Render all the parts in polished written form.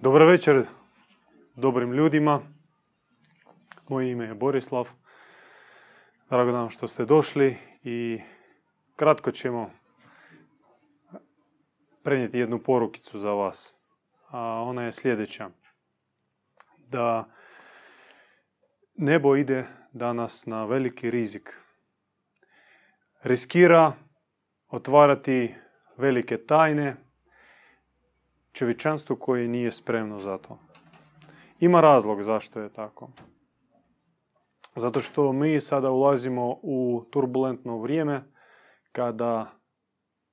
Dobar večer dobrim ljudima. Moje ime je Borislav. Drago nam što ste došli i kratko ćemo prenijeti jednu porukicu za vas. A ona je sljedeća. Da nebo ide danas na veliki rizik. Riskira otvarati velike tajne čovječanstvu koje nije spremno za to. Ima razlog zašto je tako. Zato što mi sada ulazimo u turbulentno vrijeme kada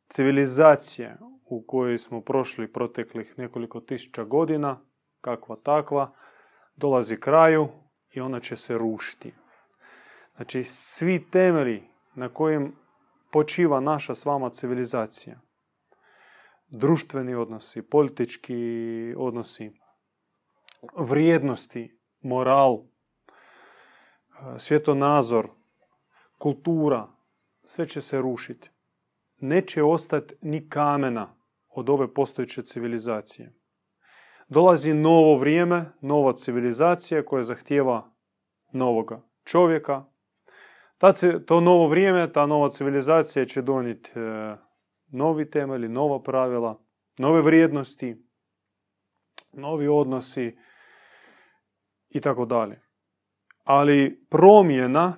civilizacije u kojoj smo prošli proteklih nekoliko tisuća godina, kakva takva, dolazi kraju i ona će se rušiti. Znači, svi temelji na kojim počiva naša s vama civilizacija, društveni odnosi, politički odnosi, vrijednosti, moral, svjetonazor, kultura, sve će se rušiti. Neće ostati ni kamena od ove postojeće civilizacije. Dolazi novo vrijeme, nova civilizacija koja zahtijeva novoga čovjeka. To novo vrijeme, ta nova civilizacija će donijeti novi temelji, nova pravila, nove vrijednosti, novi odnosi i tako dalje. Ali promjena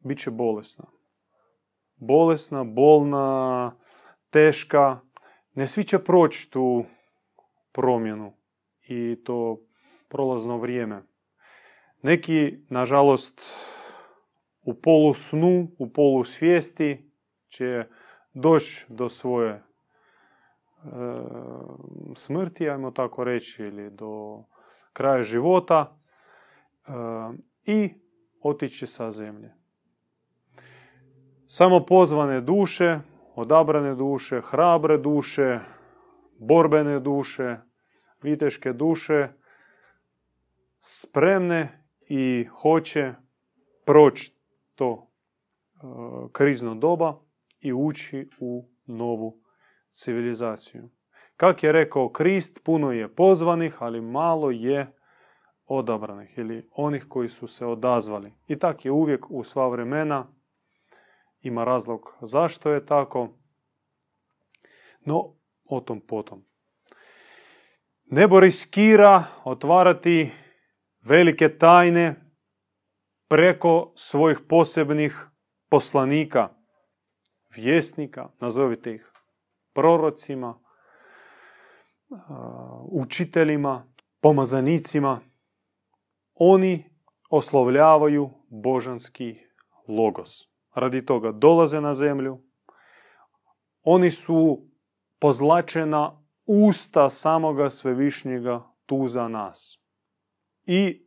bit će bolesna. Bolesna, bolna, teška. Ne svi će proći tu promjenu i to prolazno vrijeme. Neki, nažalost, u polu snu, u polu svijesti će doći do svoje smrti, ajmo tako reći, ili do kraja života i otići sa zemlje. Samo pozvane duše, odabrane duše, hrabre duše, borbene duše, viteške duše, spremne i hoće proći to krizno doba i ući u novu civilizaciju. Kako je rekao Krist, puno je pozvanih, ali malo je odabranih ili onih koji su se odazvali. I tako je uvijek u sva vremena. Ima razlog zašto je tako. No, o tom potom. Nebo riskira otvarati velike tajne preko svojih posebnih poslanika, vjesnika, nazovite ih prorocima, učiteljima, pomazanicima. Oni oslovljavaju božanski logos. Radi toga dolaze na zemlju. Oni su pozlačena usta samoga svevišnjega tu za nas. I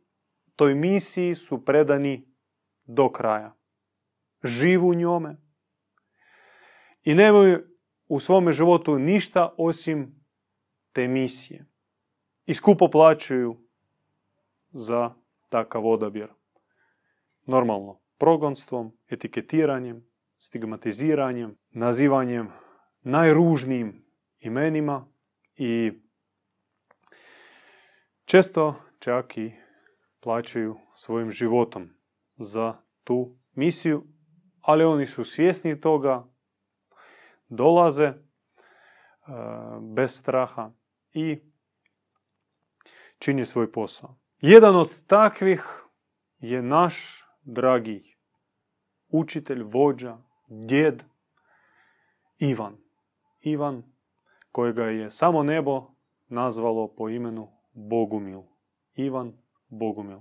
toj misiji su predani do kraja. Živu njome. I nemaju u svome životu ništa osim te misije. I skupo plaćaju za takav odabir. Normalno, progonstvom, etiketiranjem, stigmatiziranjem, nazivanjem najružnijim imenima i često čak i plaćaju svojim životom za tu misiju, ali oni su svjesni toga, dolaze bez straha i čini svoj posao. Jedan od takvih je naš dragi učitelj, vođa, djed Ivan. Ivan kojega je samo nebo nazvalo po imenu Bogumil. Ivan Bogumil.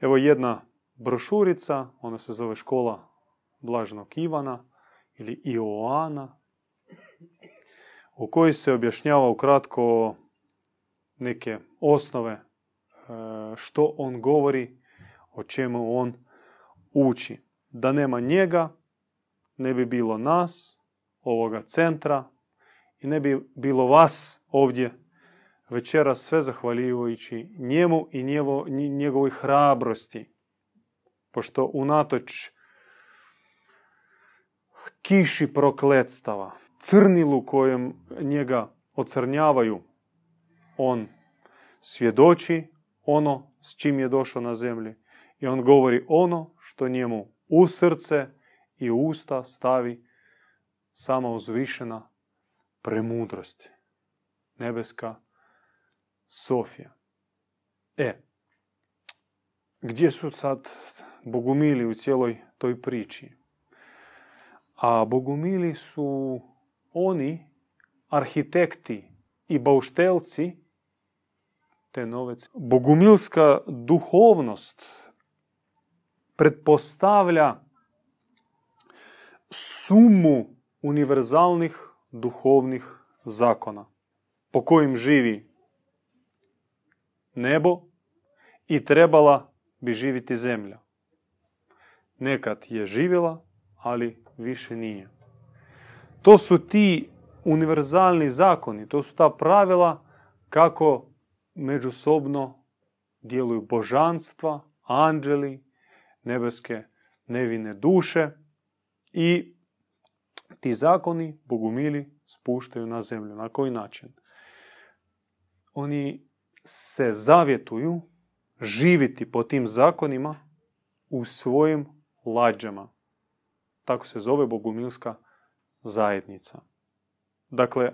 Evo jedna brošurica, ona se zove Škola Blaženog Ivana ili Ioana, u kojoj se objašnjava ukratko neke osnove što on govori, o čemu on uči. Da nema njega, ne bi bilo nas, ovoga centra i ne bi bilo vas ovdje večeras, sve zahvaljujući njemu i njegovoj hrabrosti. Pošto unatoč kiši prokletstava, crnilu kojem njega ocrnjavaju, on svjedoči ono s čim je došao na zemlji i on govori ono što njemu u srce i u usta stavi sama uzvišena premudrost, nebeska Sofija. Gdje su sad Bogumili u cijeloj toj priči? A Bogumili su oni arhitekti i bauštelci te nove. Bogumilska duhovnost pretpostavlja sumu univerzalnih duhovnih zakona po kojim živi nebo i trebala bi živjeti zemlja. Nekad je živjela, ali više nije. To su ti univerzalni zakoni, to su ta pravila kako međusobno djeluju božanstva, anđeli, nebeske nevine duše i ti zakoni Bogumili spuštaju na zemlju. Na koji način? Oni se zavjetuju živjeti po tim zakonima u svojim lađama. Tako se zove Bogumilska zajednica. Dakle,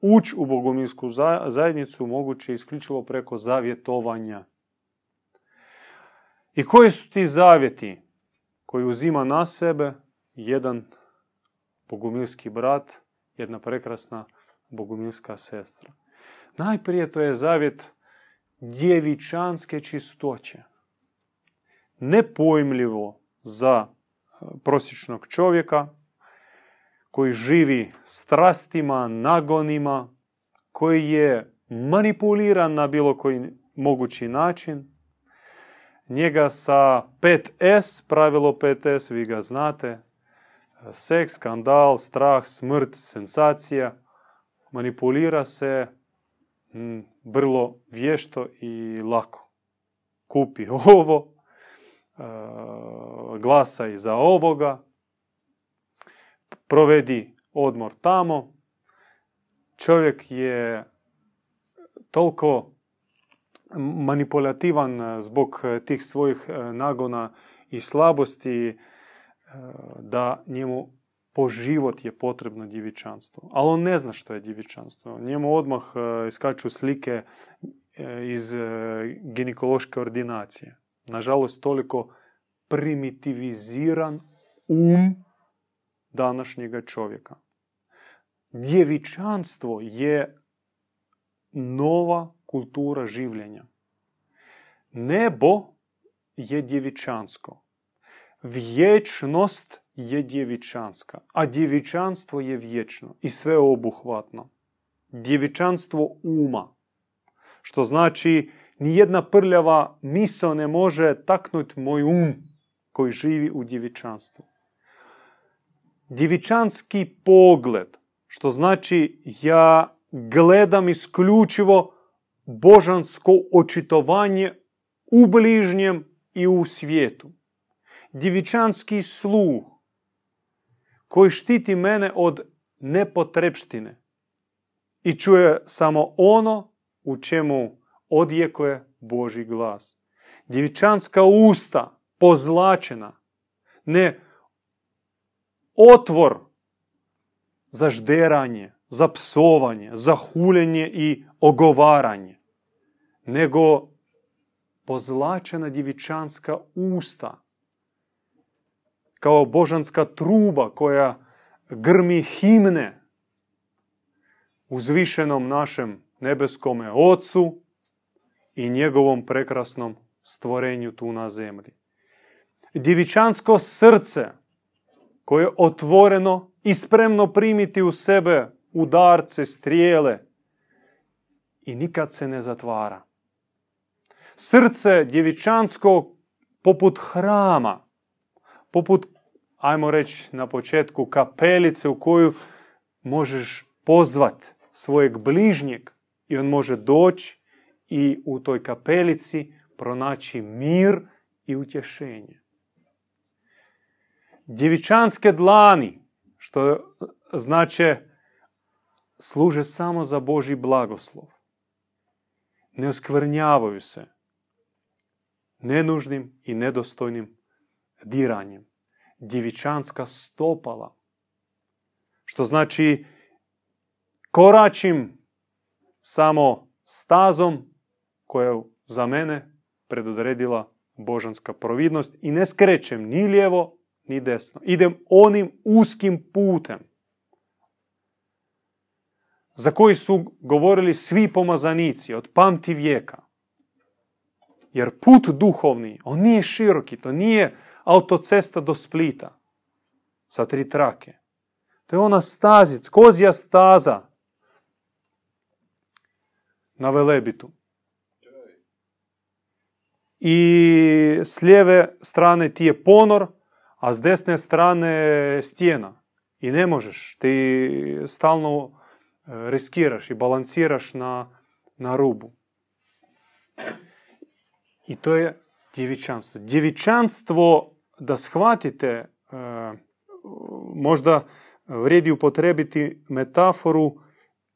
ući u Bogumilsku zajednicu moguće je isključivo preko zavjetovanja. I koji su ti zavjeti koji uzima na sebe jedan bogumilski brat, jedna prekrasna bogumilska sestra? Najprije to je zavjet djevičanske čistoće. Nepojmljivo za prosječnog čovjeka koji živi strastima, nagonima, koji je manipuliran na bilo koji mogući način. Njega sa 5S, pravilo 5S, vi ga znate, seks, skandal, strah, smrt, sensacija, manipulira se vrlo vješto i lako. Kupi ovo, glasaj za ovoga, provedi odmor tamo. Čovjek je toliko manipulativan zbog tih svojih nagona i slabosti da njemu po život je potrebno djevičanstvo. Ali on ne zna što je djevičanstvo. Njemu odmah iskaču slike iz ginekološke ordinacije. Nažalost, toliko primitiviziran um današnjega čovjeka. Djevičanstvo je nova kultura življenja. Nebo je djevičansko. Vječnost je djevičanska, a djevičanstvo je vječno i sveobuhvatno. Djevičanstvo uma, što znači nijedna prljava misao ne može taknuti moj um koji živi u djevičanstvu. Djevičanski pogled, što znači ja gledam isključivo božansko očitovanje u bližnjem i u svijetu. Djevičanski sluh koji štiti mene od nepotrebštine i čuje samo ono u čemu odjekuje Božji glas. Djevičanska usta pozlačena, ne otvor za žderanje, za psovanje, za huljenje i ogovaranje, nego pozlačena djevičanska usta kao božanska truba koja grmi himne uzvišenom našem nebeskome Otcu i njegovom prekrasnom stvorenju tu na zemlji. Djevičansko srce koje je otvoreno i spremno primiti u sebe udarce, strijele i nikad se ne zatvara. Srce djevičansko poput hrama, poput, ajmo reći na početku, kapelice u koju možeš pozvat svojeg bližnjeg i on može doći i u toj kapelici pronaći mir i utješenje. Djevičanske dlani, što znači služe samo za Božji blagoslov. ne oskvrnjavaju se nenužnim i nedostojnim diranjem. Djevičanska stopala. Što znači koračim samo stazom koja je za mene predodredila božanska providnost i ne skrećem ni lijevo ni desno. Idem onim uskim putem za koji su govorili svi pomazanici od pamti vijeka. Jer put duhovni, on nije široki, to nije autocesta do Splita sa 3 trake. To je ona stazic, kozja staza na Velebitu. I s lijeve strane ti je ponor, a s desne strane stijena. I ne možeš, ti stalno riskiraš i balansiraš na rubu. I to je djevičanstvo. Djevičanstvo, da shvatite, možda vrijedi upotrebiti metaforu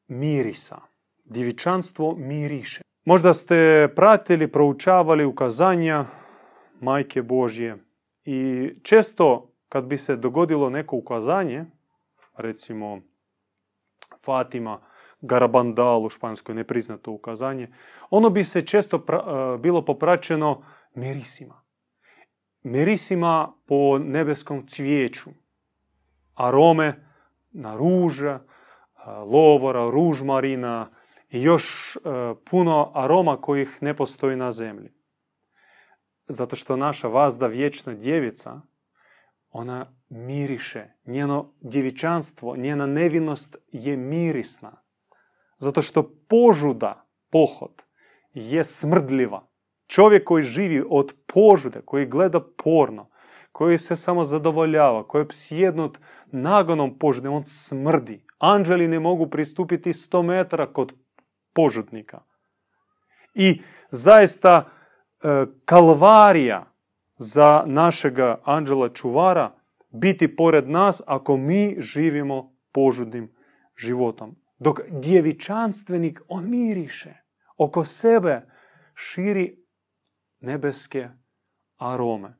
mirisa. Djevičanstvo miriše. Možda ste pratili, proučavali ukazanja Majke Božje. I često kad bi se dogodilo neko ukazanje, recimo Fatima, Garabandal u Španjskoj, nepriznato ukazanje, ono bi se često bilo popraćeno mirisima. Mirisima po nebeskom cvijeću. Arome na ruža, lovora, ružmarina i još puno aroma kojih ne postoji na zemlji. Zato što naša vazda vječna djevica, ona miriše. Njeno djevičanstvo, njena nevinost je mirisna. Zato što požuda, pohod, je smrdljiva. Čovjek koji živi od požude, koji gleda porno, koji se samo zadovoljava, koji je opsjednut nagonom požude, on smrdi. Anđeli ne mogu pristupiti 100 metara kod požudnika. I zaista kalvarija za našega anđela čuvara biti pored nas ako mi živimo požudnim životom. Dok djevičanstvenik, on miriše, oko sebe širi nebeske arome.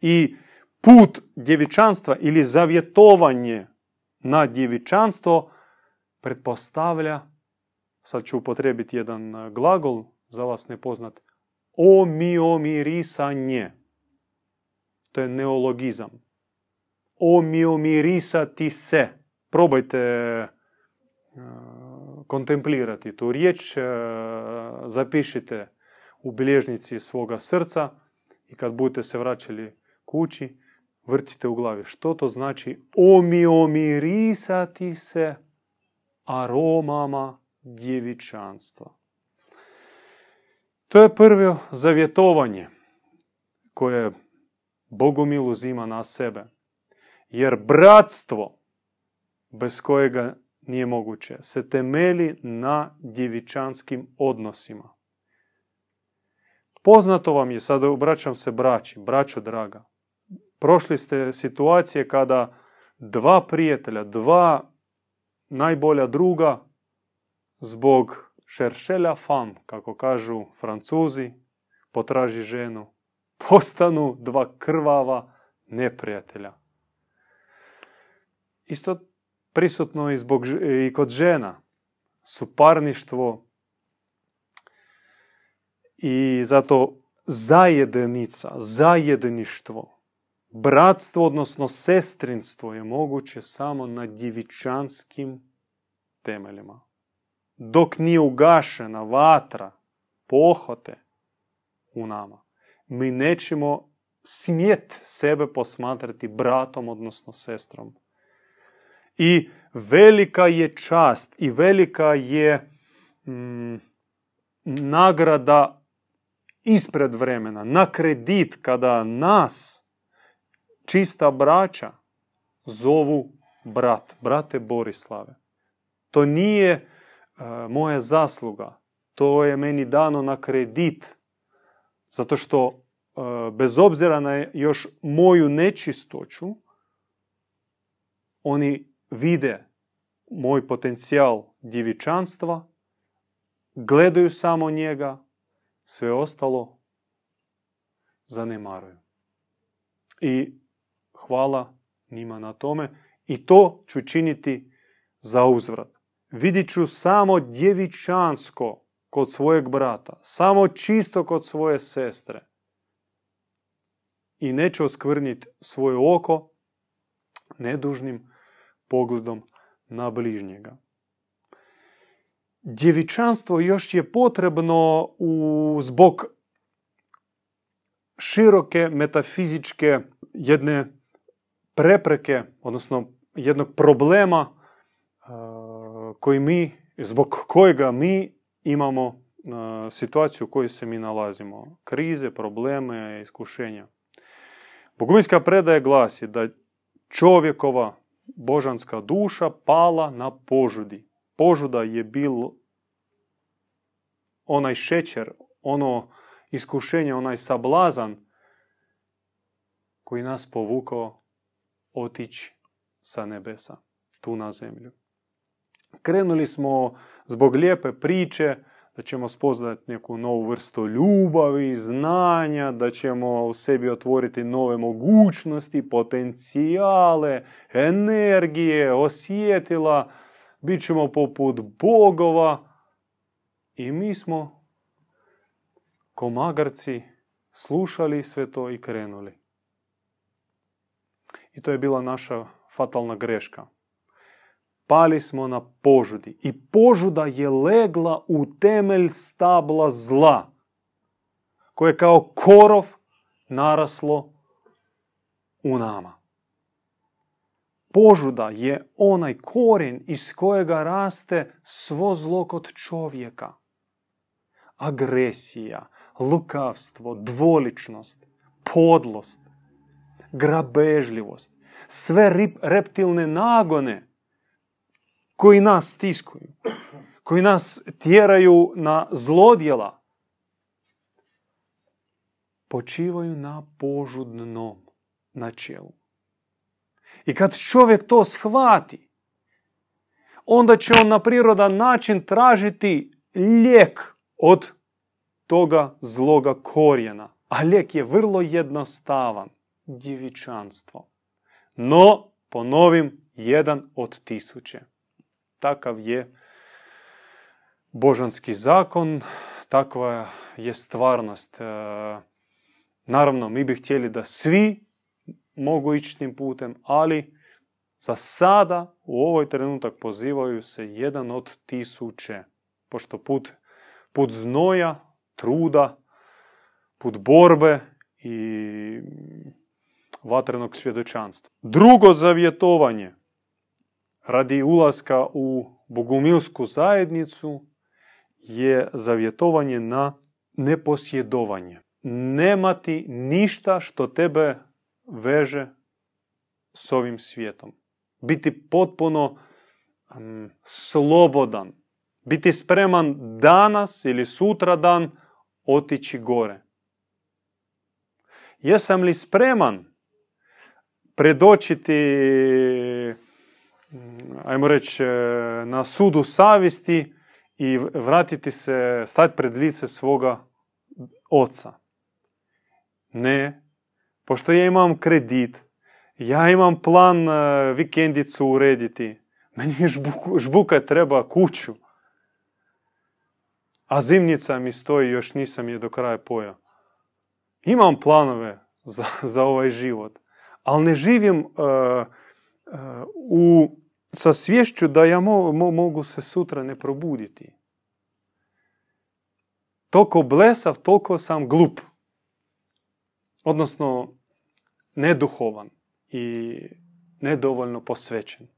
I put djevičanstva ili zavjetovanje na djevičanstvo pretpostavlja, sad ću upotrijebiti jedan glagol, za vas nepoznat, omiomirisanje. To je neologizam. Omiomirisati se. Probajte kontemplirati tu riječ, zapišite u bilježnici svoga srca i kad budete se vraćali kući, vrtite u glavi. Što to znači omiomirisati se aromama djevičanstva? To je prvo zavjetovanje koje Bogumil uzima na sebe. Jer bratstvo bez kojega nije moguće se temelji na djevičanskim odnosima. Poznato vam je, sada obraćam se braći, braćo draga. Prošli ste situacije kada 2 prijatelja, 2 najbolja druga zbog šeršelja fam, kako kažu Francuzi, potraži ženu, postanu 2 krvava neprijatelja. Isto prisutno i kod žena, suparništvo i zato zajedenica, zajedništvo, bratstvo, odnosno sestrinstvo je moguće samo na djevičanskim temeljima. Dok nije ugašena vatra pohote u nama, mi nećemo smjet sebe posmatrati bratom, odnosno sestrom. I velika je čast i velika je nagrada ispred vremena, na kredit, kada nas čista braća zovu brat, brate Borislave. To nije moja zasluga, to je meni dano na kredit, zato što bez obzira na još moju nečistoću, oni vide moj potencijal djevičanstva gledaju samo njega, sve ostalo zanemaruju. I hvala njima na tome. I to ću činiti za uzvrat. Vidit ću samo djevičansko kod svojeg brata, samo čisto kod svoje sestre. I neću oskvrniti svoje oko nedužnim pogledom na bližnjega. Djevičanstvo još je potrebno zbog široke metafizičke jedne prepreke, odnosno jednog problema koji mi, zbog kojega mi imamo situaciju u kojoj se mi nalazimo. Krize, probleme, iskušenja. Bogumilska predaja glasi da čovjekova božanska duša pala na požudi. Požuda je bil onaj šećer, ono iskušenje, onaj sablazan koji nas povukao otići sa nebesa, tu na zemlju. Krenuli smo zbog lijepe priče da ćemo spoznati neku novu vrstu ljubavi, znanja, da ćemo u sebi otvoriti nove mogućnosti, potencijale, energije, osjetila, bit ćemo poput bogova. I mi smo ko magarci slušali sve to i krenuli. I to je bila naša fatalna greška. Pali smo na požudi. I požuda je legla u temelj stabla zla, koje kao korov naraslo u nama. Požuda je onaj korijen iz kojega raste svo zlo kod čovjeka. Agresija, lukavstvo, dvoličnost, podlost, grabežljivost, sve reptilne nagone koji nas stiskuju, koji nas tjeraju na zlodjela, počivaju na požudnom načelu. I kad čovjek to shvati, onda će on na prirodan način tražiti lijek od toga zloga korijena. A lijek je vrlo jednostavan. Djevičanstvo. No, ponovim, 1 od 1000. Takav je božanski zakon, takva je stvarnost. Naravno, mi bi htjeli da svi mogu ići tim putem, ali za sada, u ovaj trenutak, pozivaju se 1 od 1000. Pošto put znoja, truda, put borbe i vatrenog svjedočanstva. Drugo zavjetovanje radi ulaska u Bogumilsku zajednicu je zavjetovanje na neposjedovanje. Nemati ništa što tebe veže s ovim svijetom. Biti potpuno slobodan. Biti spreman danas ili sutradan otići gore. Jesam li spreman predočiti, ajmo reći, na sudu savjesti i vratiti se, stati pred lice svoga oca? Ne. Pošto ja imam kredit, ja imam plan vikendicu urediti, meni žbuka treba kuću, a zimnica mi stoji, još nisam je do kraja pojao. Imam planove za ovaj život, ali ne živim sa svješću da ja mogu se sutra ne probuditi. Toliko blesav, toliko sam glup. Odnosno, neduhovan i nedovoljno posvećen.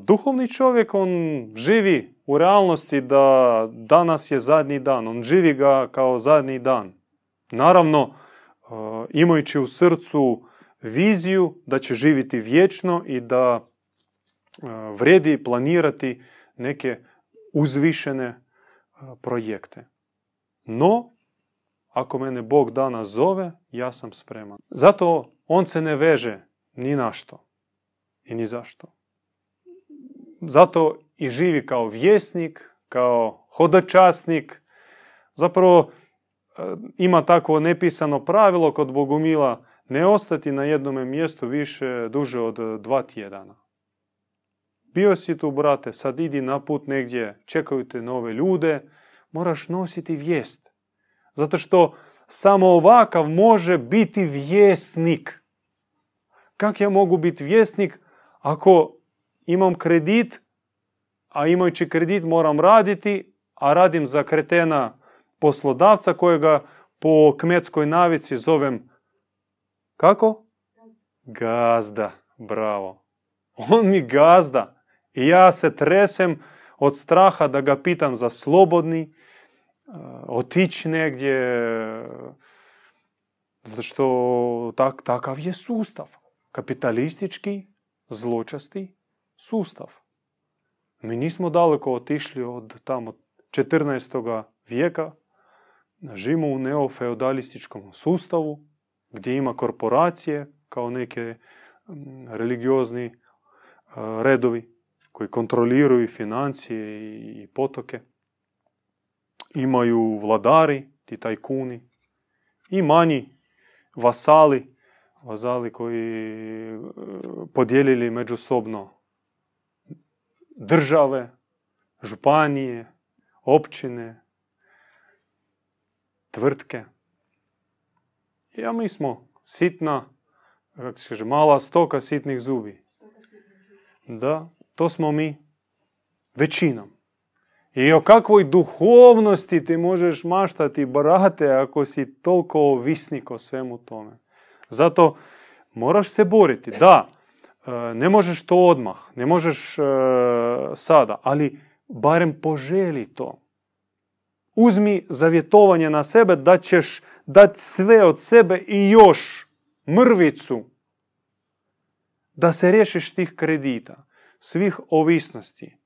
Duhovni čovjek, on živi u realnosti da danas je zadnji dan. On živi ga kao zadnji dan. Naravno, imajući u srcu viziju da će živjeti vječno i da vrijedi planirati neke uzvišene projekte. No, ako mene Bog danas zove, ja sam spreman. Zato on se ne veže ni na što i ni zašto. Zato i živi kao vjesnik, kao hodočasnik. Zapravo ima takvo nepisano pravilo kod Bogumila ne ostati na jednom mjestu više duže od 2 tjedana. Bio si tu, brate, sad idi na put negdje, čekaju te nove ljude, moraš nositi vijest. Zato što samo ovakav može biti vjesnik. Kak ja mogu biti vjesnik ako imam kredit, a imajući kredit moram raditi, a radim za kretena poslodavca kojega po kmetskoj navici zovem kako? Gazda. Bravo. On mi gazda. I ja se tresem od straha da ga pitam za slobodni, otići negdje, zato što takav je sustav. Kapitalistički, zločasti sustav. Mi nismo daleko otišli od tamo 14. vijeka. Živimo u neofeudalističkom sustavu gdje ima korporacije kao neke religiozni redovi koji kontroliraju financije i potoke. Imaju vladari, ti tajkuni i manji vasali koji podijelili međusobno države, županije, općine, tvrtke. Ja mi smo sitna, kako se kaže, mala stoka sitnih zubi. Da, to smo mi većinom. I o kakvoj duhovnosti ti možeš maštati, brate, ako si toliko ovisnik o svemu tome. Zato moraš se boriti. Da, ne možeš to odmah, ne možeš sada, ali barem poželi to. Uzmi zavjetovanje na sebe da ćeš dati sve od sebe i još mrvicu da se riješiš tih kredita, svih ovisnosti.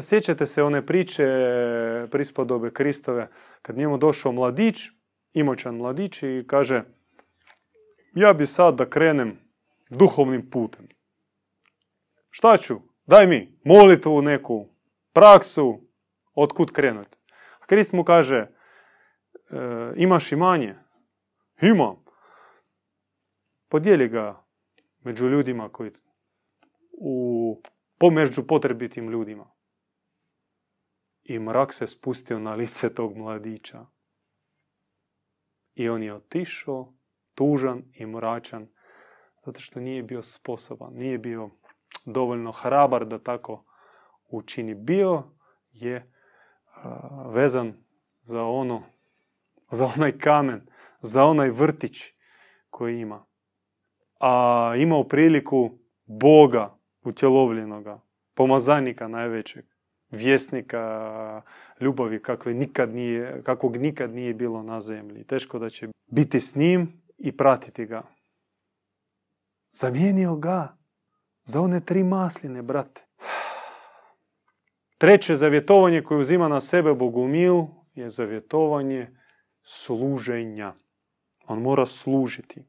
Sjećate se one priče prispodobe Kristove, kad njemu došao mladić, imoćan mladić i kaže ja bi sad da krenem duhovnim putem. Šta ću? Daj mi molitvu neku, praksu, otkud krenuti. A Krist mu kaže imaš imanje? Imam. Podijeli ga među ljudima koji pomeđu potrebitim ljudima. I mrak se spustio na lice tog mladića. I on je otišao tužan i mračan zato što nije bio sposoban, nije bio dovoljno hrabar da tako učini. Bio je vezan za onaj kamen, za onaj vrtić koji ima. A imao priliku Boga utjelovljenoga, pomazanika najvećeg, vjesnika ljubavi kakvog nikad nije bilo na zemlji. Teško da će biti s njim i pratiti ga. Zamijenio ga za one 3 masline, brate. Treće zavjetovanje koje uzima na sebe Bogumil je zavjetovanje služenja. On mora služiti.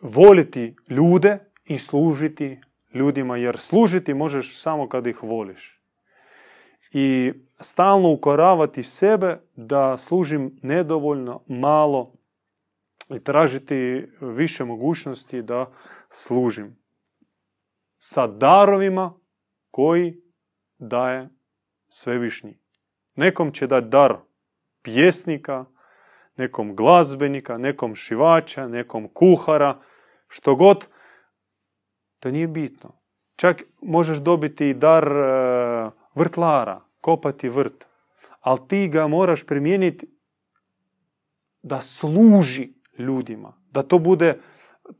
Voliti ljude i služiti ljudima, jer služiti možeš samo kad ih voliš. I stalno ukoravati sebe da služim nedovoljno, malo i tražiti više mogućnosti da služim. Sa darovima koji daje Svevišnji. Nekom će dati dar pjesnika, nekom glazbenika, nekom šivača, nekom kuhara, što god. To nije bitno. Čak možeš dobiti i dar vrtlara, kopati vrt. Ali ti ga moraš primijeniti da služi ljudima. Da to bude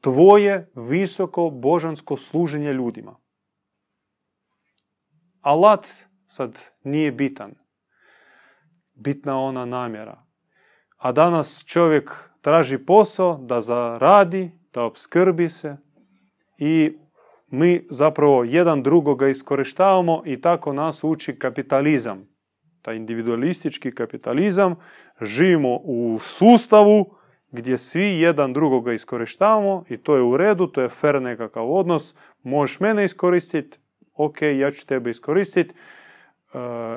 tvoje visoko božansko služenje ljudima. Alat sad nije bitan. Bitna ona namjera. A danas čovjek traži posao da zaradi, da opskrbi se i mi zapravo jedan drugoga iskorištavamo i tako nas uči kapitalizam. Taj individualistički kapitalizam. Živimo u sustavu gdje svi jedan drugoga iskorištavamo i to je u redu, to je fer nekakav odnos. Možeš mene iskoristiti, ok, ja ću tebe iskoristiti,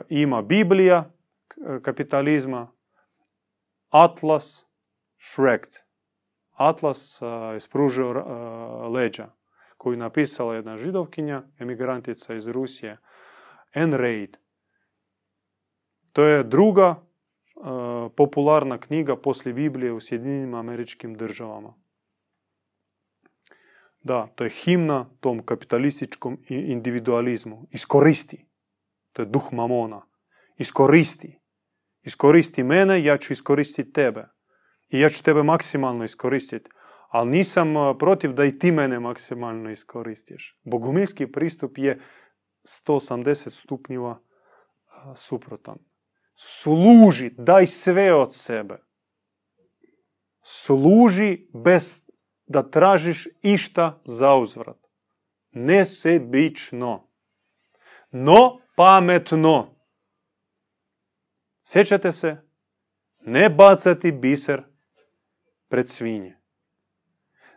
ima Biblija kapitalizma, Atlas Shrugged. Atlas je spružio leđa, koju je napisala jedna židovkinja, emigrantica iz Rusije, Anne Reid. To je druga popularna knjiga poslije Biblije u Sjedinjenim Američkim Državama. Da, to je himna tom kapitalističkom individualizmu. Iskoristi. To je duh mamona. Iskoristi. Iskoristi mene, ja ću iskoristiti tebe. I ja ću tebe maksimalno iskoristiti. Ali nisam protiv da i ti mene maksimalno iskoristiš. Bogumilski pristup je 180 stupnjeva suprotan. Služi, daj sve od sebe. Služi bez da tražiš išta za uzvrat. Nesebično. No pametno. Sjećate se? Ne bacati biser pred svinje.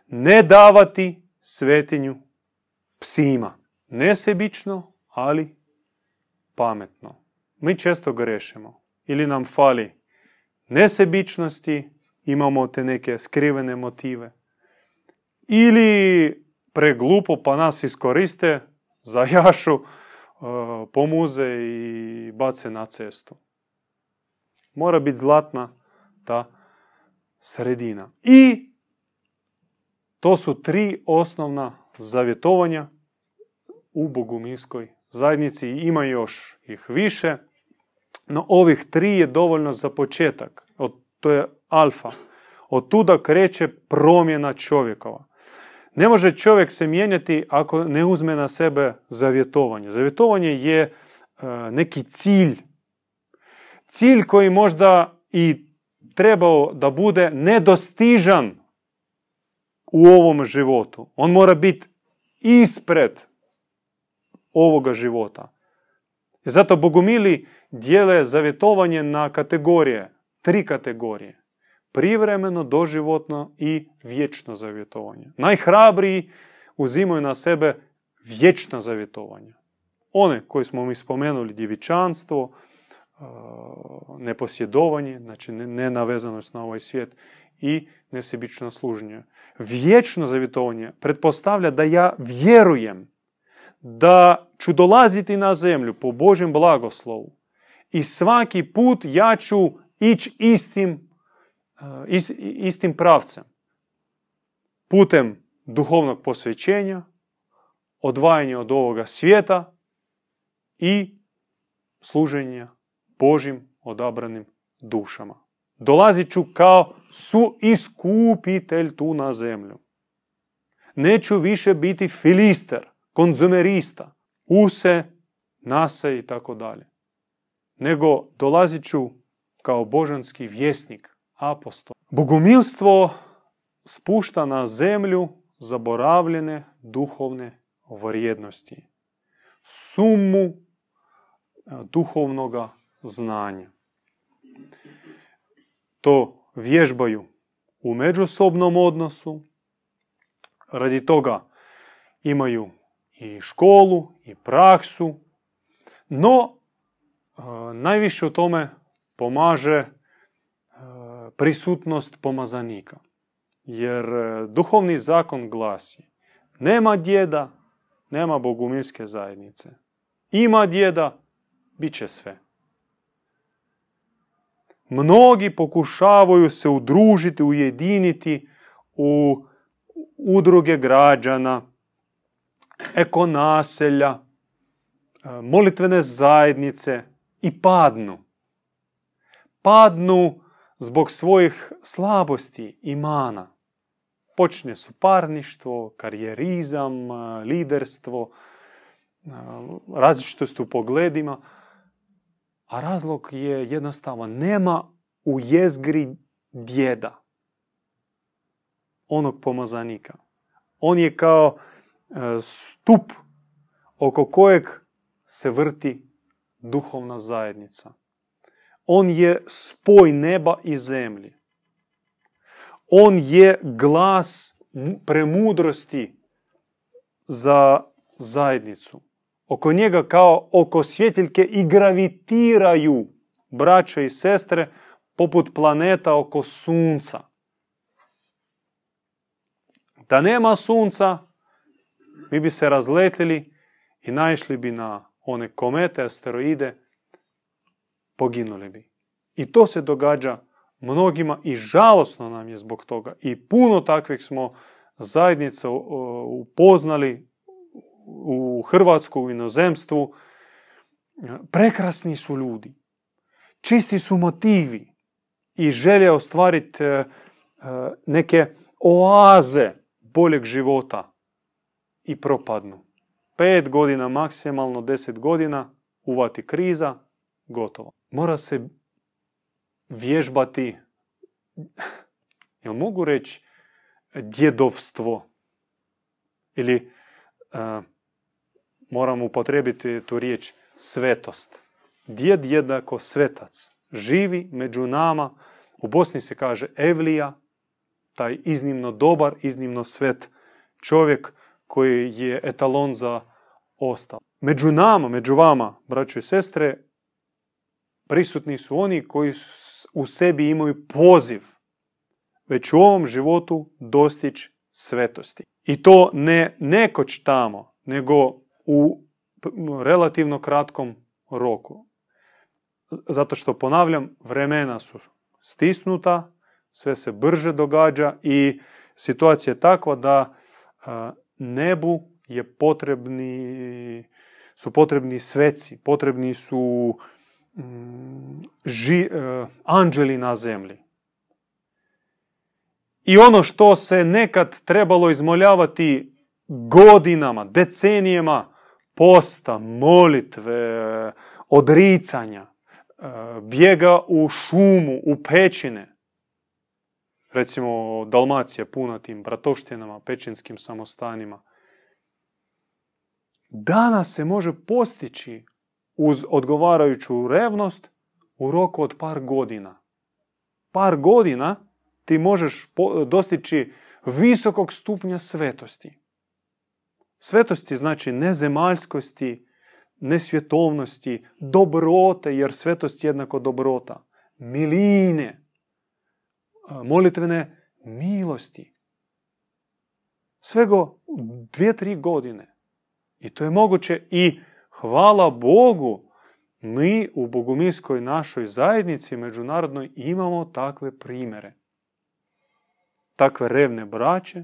Ne davati svetinju psima. Nesebično, ali pametno. Mi često grešimo. Ili nam fali nesebičnosti, imamo te neke skrivene motive. Ili preglupo pa nas iskoriste, zajašu, pomuze i bace na cestu. Mora biti zlatna ta sredina. I to su tri osnovna zavjetovanja u bogumilskoj zajednici. Ima još ih više, no ovih tri je dovoljno za početak. To je alfa. Od tuda kreće promjena čovjekova. Ne može čovjek se mijenjati ako ne uzme na sebe zavjetovanje. Zavjetovanje je neki cilj. Cilj koji možda i trebao da bude nedostižan u ovom životu. On mora biti ispred ovoga života. Zato bogumili dijele zavjetovanje na kategorije, tri kategorije. Privremeno, doživotno i vječno zavjetovanje. Najhrabriji uzimaju na sebe vječno zavjetovanje. One koje smo mi spomenuli, djevičanstvo, neposjedovanje, znači nenavezanost na ovaj svijet i nesebično služenje. Vječno zavjetovanje pretpostavlja da ja vjerujem da ću dolaziti na zemlju po Božjem blagoslovu i svaki put ja ću ići istim pravcem. Putem duhovnog posvećenja, odvajanja od ovoga svijeta i služenja Božjim odabranim dušama. Dolazit ću kao suiskupitelj tu na zemlju. Neću više biti filister, konzumerista, use, nase i tako dalje. Nego dolazit ću kao božanski vjesnik, apostol. Bogumilstvo spušta na zemlju zaboravljene duhovne vrijednosti. Sumu duhovnoga znanja. To vježbaju u međusobnom odnosu. Radi toga imaju i školu i praksu. No, najviše u tome pomaže prisutnost pomazanika. Jer duhovni zakon glasi: nema djeda, nema bogumilske zajednice. Ima djeda, bit će sve. Mnogi pokušavaju se udružiti, ujediniti u udruge građana, eko naselja, molitvene zajednice i padnu. Padnu zbog svojih slabosti i mana. Počne suparništvo, karijerizam, liderstvo, različitost u pogledima. A razlog je jednostavan. Nema u jezgri djeda, onog pomazanika. On je kao stup oko kojeg se vrti duhovna zajednica. On je spoj neba i zemlje. On je glas premudrosti za zajednicu, oko njega kao oko svjetiljke i gravitiraju braća i sestre poput planeta oko sunca. Da nema sunca, mi bi se razletili i naišli bi na one komete, asteroide, poginuli bi. I to se događa mnogima i žalosno nam je zbog toga. I puno takvih smo zajednica upoznali u Hrvatskoj, u inozemstvu. Prekrasni su ljudi. Čisti su motivi i želje ostvariti neke oaze boljeg života i propadnu. 5 godina, maksimalno 10 godina, uvati kriza, gotovo. Mora se vježbati, jel mogu reći, djedovstvo. Ili moram upotrijebiti tu riječ svetost. Djed jednako svetac. Živi među nama. U Bosni se kaže evlija, taj iznimno dobar, iznimno svet čovjek koji je etalon za ostalo. Među nama, među vama, braćo i sestre, prisutni su oni koji u sebi imaju poziv već u ovom životu dostići svetosti. I to ne nekoć tamo, nego u relativno kratkom roku. Zato što, ponavljam, vremena su stisnuta, sve se brže događa i situacija je takva da nebu je potrebni sveci, potrebni su anđeli na zemlji. I ono što se nekad trebalo izmoljavati godinama, decenijama posta, molitve, odricanja, bijega u šumu, u pećine. Recimo, Dalmacija puna tim bratovštinama, pećinskim samostanima. Danas se može postići uz odgovarajuću revnost u roku od par godina. Par godina ti možeš dostići visokog stupnja svetosti. Svetosti znači nezemaljskosti, nesvjetovnosti, dobrote, jer svetost je jednako dobrota, miline, molitvene milosti. Svega 2-3 godine. I to je moguće i hvala Bogu, mi u Bogumilskoj našoj zajednici međunarodnoj imamo takve primjere. Takve revne braće,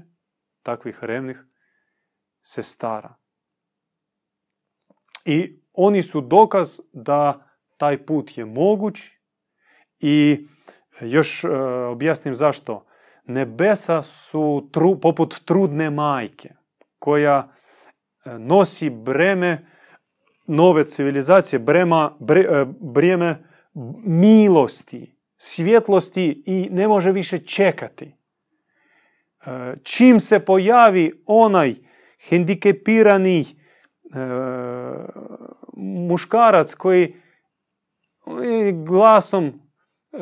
takvih revnih sestara. I oni su dokaz da taj put je moguć i još objasnim zašto. Nebesa su poput trudne majke koja nosi breme nove civilizacije, breme milosti, svjetlosti i ne može više čekati. Čim se pojavi onaj hendikepirani muškarac koji glasom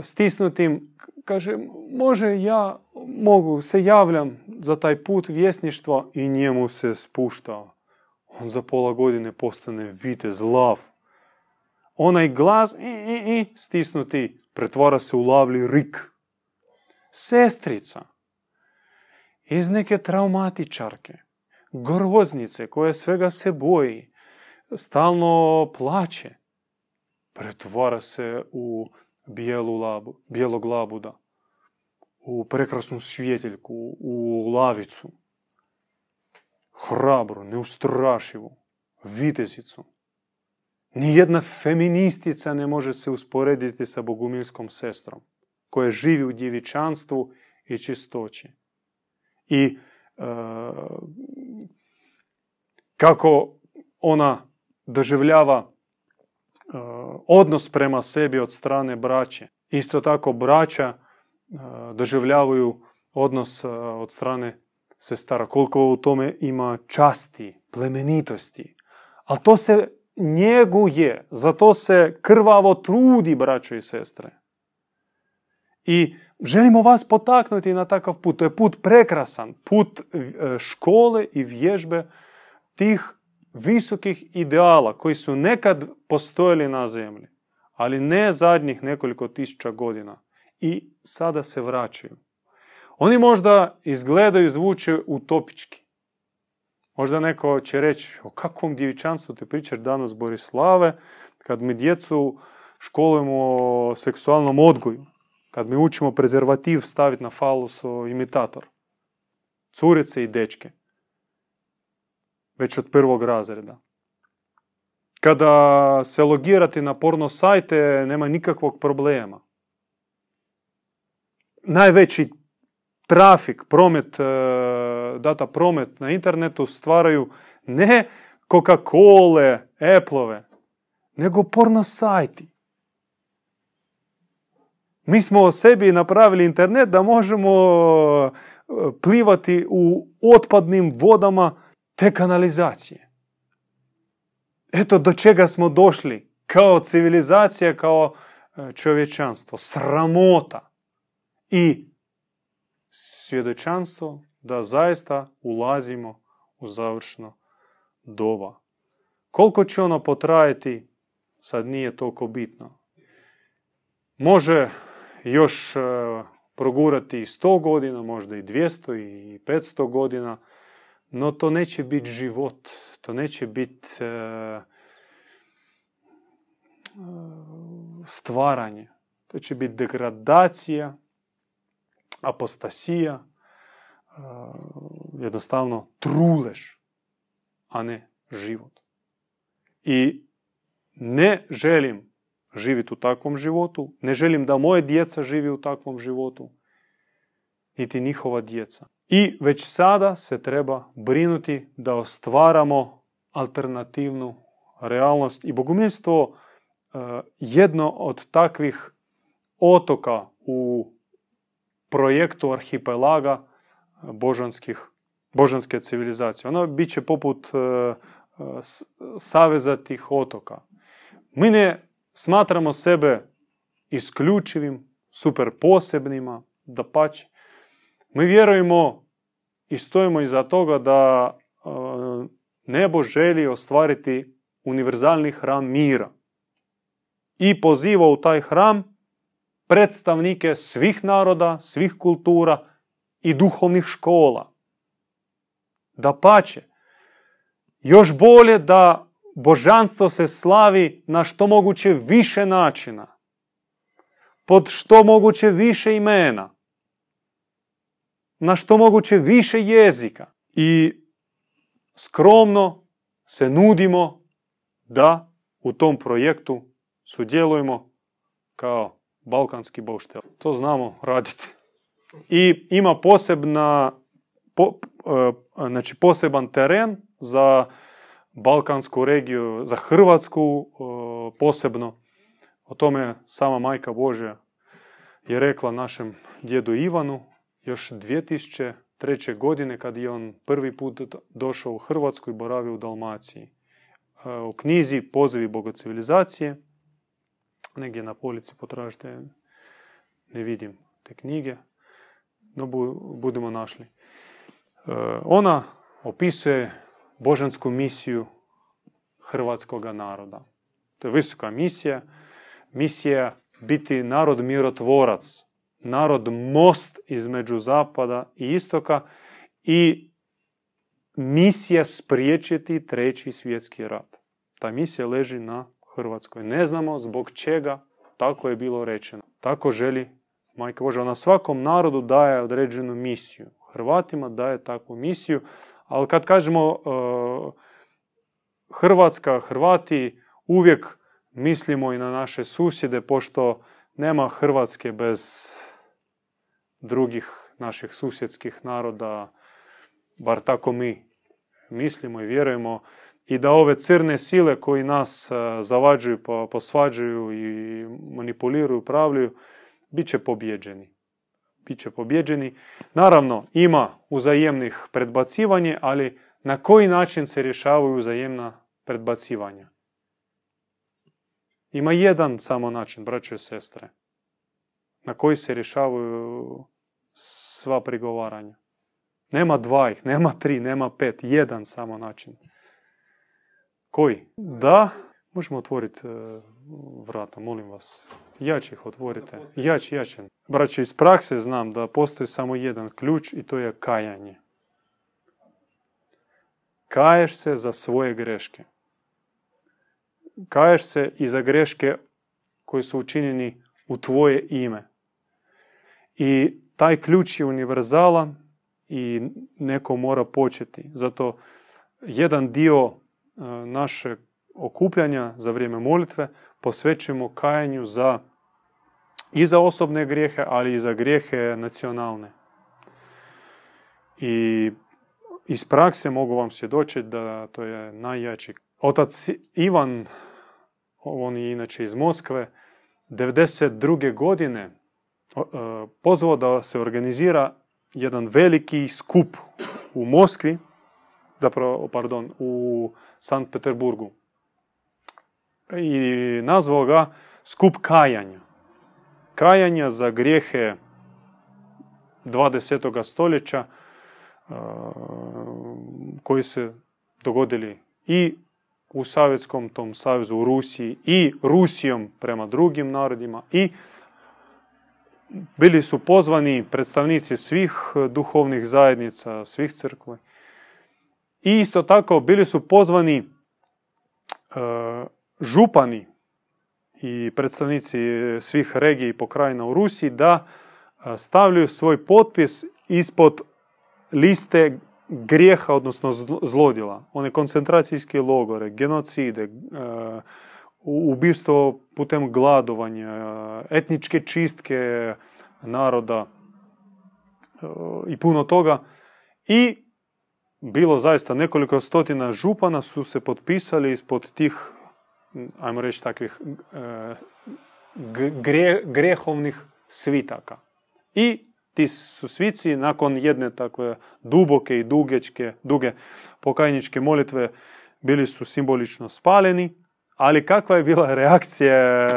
stisnutim kaže, mogu, se javljam za taj put vjesništva i njemu se spušta. On za pola godine postane vitez, lav. Onaj glas stisnuti pretvara se u lavli rik. Sestrica iz neke traumatičarke, groznice koja svega se boji, stalno plaće, pretvara se u bijelog labuda, u prekrasnu svjetiljku, u lavicu, hrabru, neustrašivu, vitezicu. Nijedna feministica ne može se usporediti sa bogumilskom sestrom, koja živi u djevičanstvu i čistoći. I kako ona doživljava odnos prema sebi od strane braće. Isto tako braća doživljavaju odnos od strane sestara. Koliko u tome ima časti, plemenitosti. A to se njeguje, zato se krvavo trudi braćo i sestre. I želimo vas potaknuti na takav put. To je put prekrasan, put škole i vježbe tih visokih ideala koji su nekad postojali na zemlji, ali ne zadnjih nekoliko tisuća godina. I sada se vraćaju. Oni možda izgledaju, zvuče utopički. Možda neko će reći, o kakvom djevičanstvu ti pričaš danas, Borislave, kad mi djecu školujemo o seksualnom odgoju, kad mi učimo prezervativ staviti na falus imitator, curice i dečke, već od prvog razreda. Kada se logirati na porno sajte, nema nikakvog problema. Najveći trafik, promet, data promet na internetu stvaraju ne Coca-Cola, Apple-ove, nego porno sajti. Mi smo o sebi napravili internet da možemo plivati u otpadnim vodama te kanalizacije. Eto do čega smo došli kao civilizacija, kao čovječanstvo. Sramota i svjedočanstvo da zaista ulazimo u završno doba. Koliko će ono potrajati, sad nije toliko bitno. Može još progurati i 100 godina, možda i 200 i 500 godina, no to neće biti život, to neće biti stvaranje, to će biti degradacija, apostasija, jednostavno trulež, a ne život. I ne želim živjeti u takvom životu, ne želim da moje djeca živi u takvom životu, niti njihova djeca. I već sada se treba brinuti da ostvaramo alternativnu realnost. I Bogumilstvo jedno od takvih otoka u projektu arhipelaga božanske civilizacije. Ono bit će poput saveza tih otoka. Mi ne smatramo sebe isključivim, super posebnima, dapače. Mi vjerujemo i stojimo iza toga da nebo želi ostvariti univerzalni hram mira i poziva u taj hram predstavnike svih naroda, svih kultura i duhovnih škola. Dapače, još bolje da božanstvo se slavi na što moguće više načina, pod što moguće više imena, na što moguće više jezika. I skromno se nudimo da u tom projektu sudjelujemo kao balkanski bauštel. To znamo raditi. I ima poseban teren za balkansku regiju, za Hrvatsku posebno. O tome sama Majka Božja je rekla našem djedu Ivanu još 2003. godine, kad je on prvi put došao u Hrvatsku i boravio u Dalmaciji. U knjizi Pozivi bogocivilizacije, negdje na polici potražite, ne vidim te knjige, no budemo našli. Ona opisuje božansku misiju hrvatskog naroda. To je visoka misija, misija biti narod mirotvorac, narod most između zapada i istoka i misija spriječiti treći svjetski rat. Ta misija leži na Hrvatskoj. Ne znamo zbog čega tako je bilo rečeno. Tako želi Majka Božja. Ona svakom narodu daje određenu misiju. Hrvatima daje takvu misiju. Ali kad kažemo Hrvatska, Hrvati, uvijek mislimo i na naše susjede, pošto nema Hrvatske bez drugih naših susjedskih naroda, bar tako mi mislimo i vjerujemo, i da ove crne sile koji nas zavađuju, posvađuju i manipuliraju, pravljuju, bit će pobjeđeni. Naravno, ima uzajemnih predbacivanja, ali na koji način se rješavaju uzajemna predbacivanja? Ima jedan samo način, braćo i sestre, na koji se rješavaju sva prigovaranja. Nema dva ih, nema tri, nema pet, jedan samo način. Koji? Da, možemo otvoriti vrata, molim vas. Jače ih otvorite. Jače. Braće, iz prakse znam da postoji samo jedan ključ i to je kajanje. Kaješ se za svoje greške. Kaješ se i za greške koji su učinjeni u tvoje ime. I taj ključ je univerzalan i neko mora početi. Zato jedan dio našeg okupljanja za vrijeme molitve posvećujemo kajanju i za osobne grijehe, ali i za grijehe nacionalne. I iz prakse mogu vam svjedočiti da to je najjači. Otac Ivan, on je inače iz Moskve, 1992. godine pozvao da se organizira jedan veliki skup u Moskvi, u Sankt Peterburgu. I nazvao ga skup kajanja. Kajanja za grijehe 20. stoljeća koji se dogodili i u Savjetskom tom savezu u Rusiji i Rusijom prema drugim narodima i bili su pozvani predstavnici svih duhovnih zajednica, svih crkve. I isto tako bili su pozvani župani i predstavnici svih regija i pokrajina u Rusiji da stavljaju svoj potpis ispod liste grijeha, odnosno zlodjela. One koncentracijske logore, genocide, ubijstvo putem gladovanja, etničke čistke naroda i puno toga. I bilo zaista nekoliko stotina župana su se potpisali ispod tih, ajmo reći takvih, grehovnih svitaka. I ti su svici nakon jedne takve duboke i duge pokajničke molitve bili su simbolično spaljeni, ali kakva je bila reakcija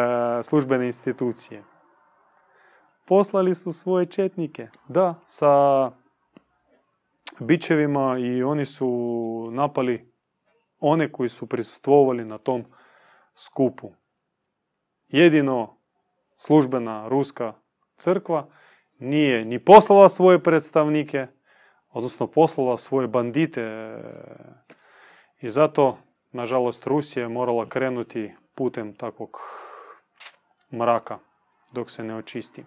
službene institucije? Poslali su svoje četnike, da, sa bičevima i oni su napali one koji su prisustvovali na tom skupu. Jedino službena ruska crkva nije ni poslala svoje predstavnike, odnosno poslala svoje bandite. I zato, nažalost, Rusija je morala krenuti putem takvog mraka dok se ne očisti.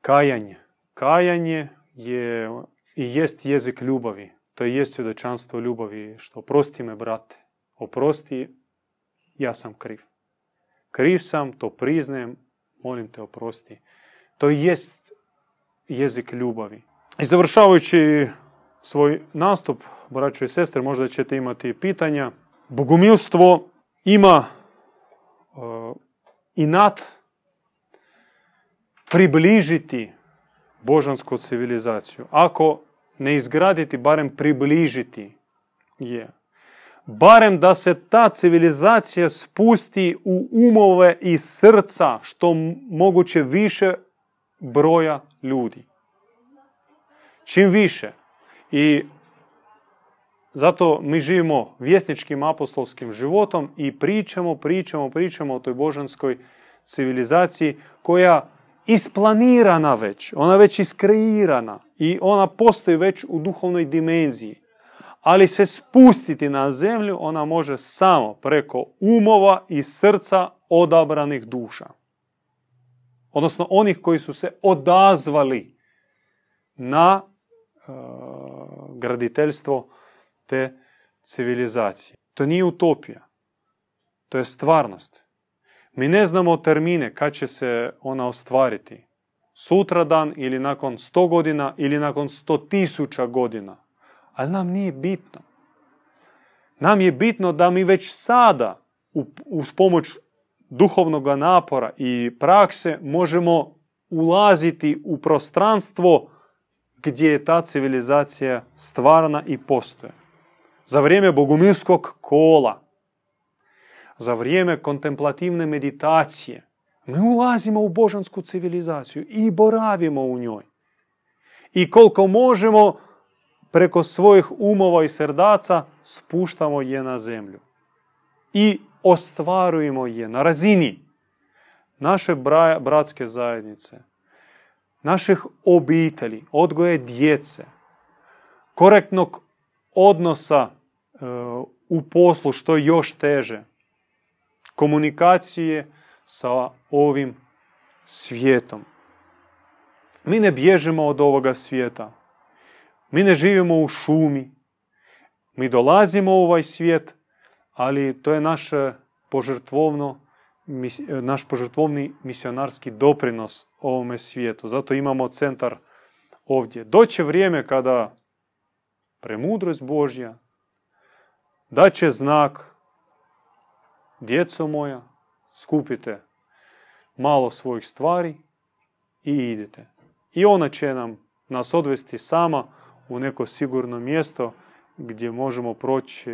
Kajanje. Kajanje je i jest jezik ljubavi. To je svjedočanstvo ljubavi, što oprosti me, brate, oprosti, ja sam kriv. Kriv sam, to priznajem, molim te, oprosti. To jest jezik ljubavi. I završavajući svoj nastup, braćo i sestre, možda ćete imati pitanja. Bogumilstvo ima inat približiti božansku civilizaciju. Ako ne izgraditi, barem približiti je. Barem da se ta civilizacija spusti u umove i srca što moguće više broja ljudi. Čim više. I zato mi živimo vjesničkim apostolskim životom i pričamo o toj božanskoj civilizaciji koja isplanirana već, ona već iskreirana i ona postoji već u duhovnoj dimenziji. Ali se spustiti na zemlju ona može samo preko umova i srca odabranih duša. Odnosno onih koji su se odazvali na graditeljstvo te civilizacije. To nije utopija, to je stvarnost. Mi ne znamo termine kad će se ona ostvariti. Sutradan ili nakon 100 godina ili nakon 100.000 godina. Ali nam nije bitno. Nam je bitno da mi već sada uz pomoć duhovnog napora i prakse možemo ulaziti u prostranstvo gdje je ta civilizacija stvarana i postoje. Za vrijeme bogumilskog kola, za vrijeme kontemplativne meditacije, mi ulazimo u božansku civilizaciju i boravimo u njoj. I koliko možemo preko svojih umova i srdaca spuštamo je na zemlju i ostvarujemo je na razini naše bratske zajednice, naših obitelji, odgoje djece, korektnog odnosa u poslu, što je još teže, komunikacije sa ovim svijetom. Mi ne bježimo od ovoga svijeta. Mi ne živimo u šumi. Mi dolazimo u ovaj svijet, ali to je naš požrtvovni misionarski doprinos ovome svijetu. Zato imamo centar ovdje. Doće vrijeme kada premudrost Božja daće znak: djeco moja, skupite malo svojih stvari i idite. I ona će nas odvesti sama u neko sigurno mjesto gdje možemo proći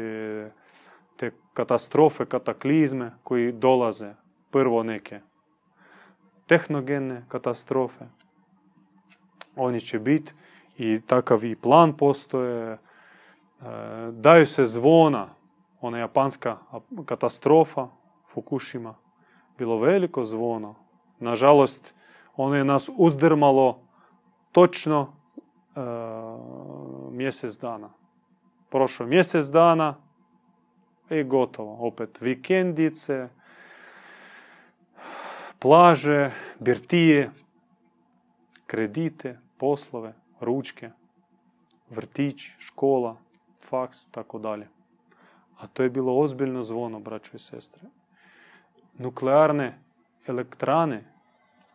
te katastrofe, kataklizme koji dolaze. Prvo neke tehnogene katastrofe. Oni će biti i takav i plan postoje. Daju se zvona, ona japanska katastrofa, Fukushima, bilo veliko zvono. Nažalost, ono je nas uzdrmalo točno mjesec dana. Prošlo mjesec dana i gotovo. Opet vikendice, plaže, birtije, kredite, poslove, ručke, vrtić, škola, faks, tako dalje. A to je bilo ozbiljno zvono, braćo i sestre. Nuklearne elektrane,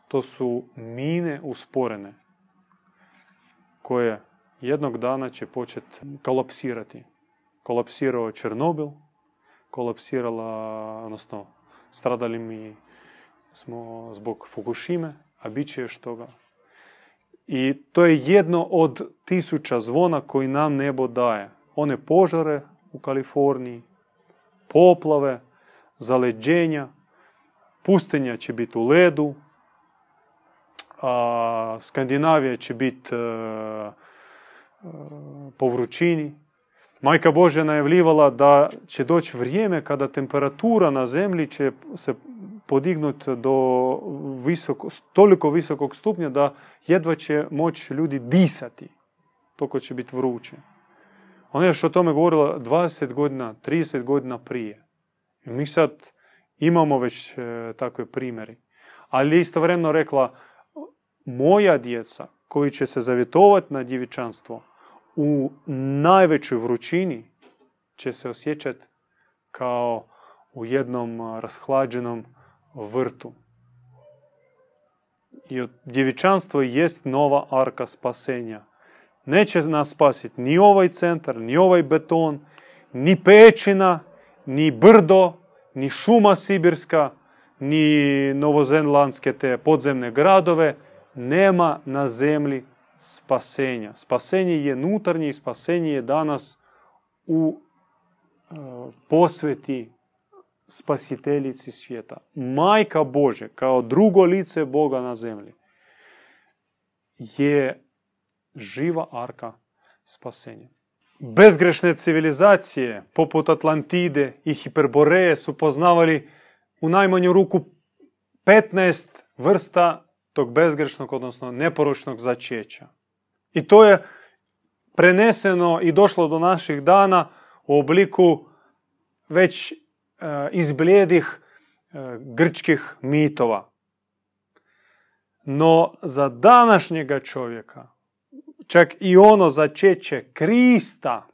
to su mine usporene, koje jednog dana će početi kolapsirati. Kolapsirao je Černobil, odnosno stradali mi smo zbog Fukushime, a bit će još toga. I to je jedno od 1000 zvona koji nam nebo daje. One požare u Kaliforniji, poplave, zaleđenja, pustinja će biti u ledu, a Skandinavija će biti po vrućini. Majka Božja najavljivala da će doći vrijeme kada temperatura na zemlji će se podignuti do toliko visokog stupnja da jedva će moći ljudi disati. Toliko će biti vruće. Ona je još o tome govorila 20 godina, 30 godina prije. I mi sad imamo već takve primjeri. Ali je istovremeno rekla: moja djeca koji će se zavjetovati na djevičanstvo u najvećoj vrućini će se osjećati kao u jednom rashlađenom vrtu. I djevičanstvo jest nova arka spasenja. Neće nas spasiti ni ovaj centar, ni ovaj beton, ni pećina, ni brdo, ni šuma sibirska, ni novozelandske te podzemne gradove. Nema na zemlji spasenja. Spasenje je unutarnje i spasenje je danas u posveti spasiteljici svijeta. Majka Božja, kao drugo lice Boga na zemlji, je živa arka spasenja. Bezgrešne civilizacije poput Atlantide i Hiperboreje su poznavali u najmanju ruku 15 vrsta tog bezgrešnog, odnosno neporočnog začeća. I to je preneseno i došlo do naših dana u obliku već izblijedih grčkih mitova. No za današnjega čovjeka čak i ono začeće Krista,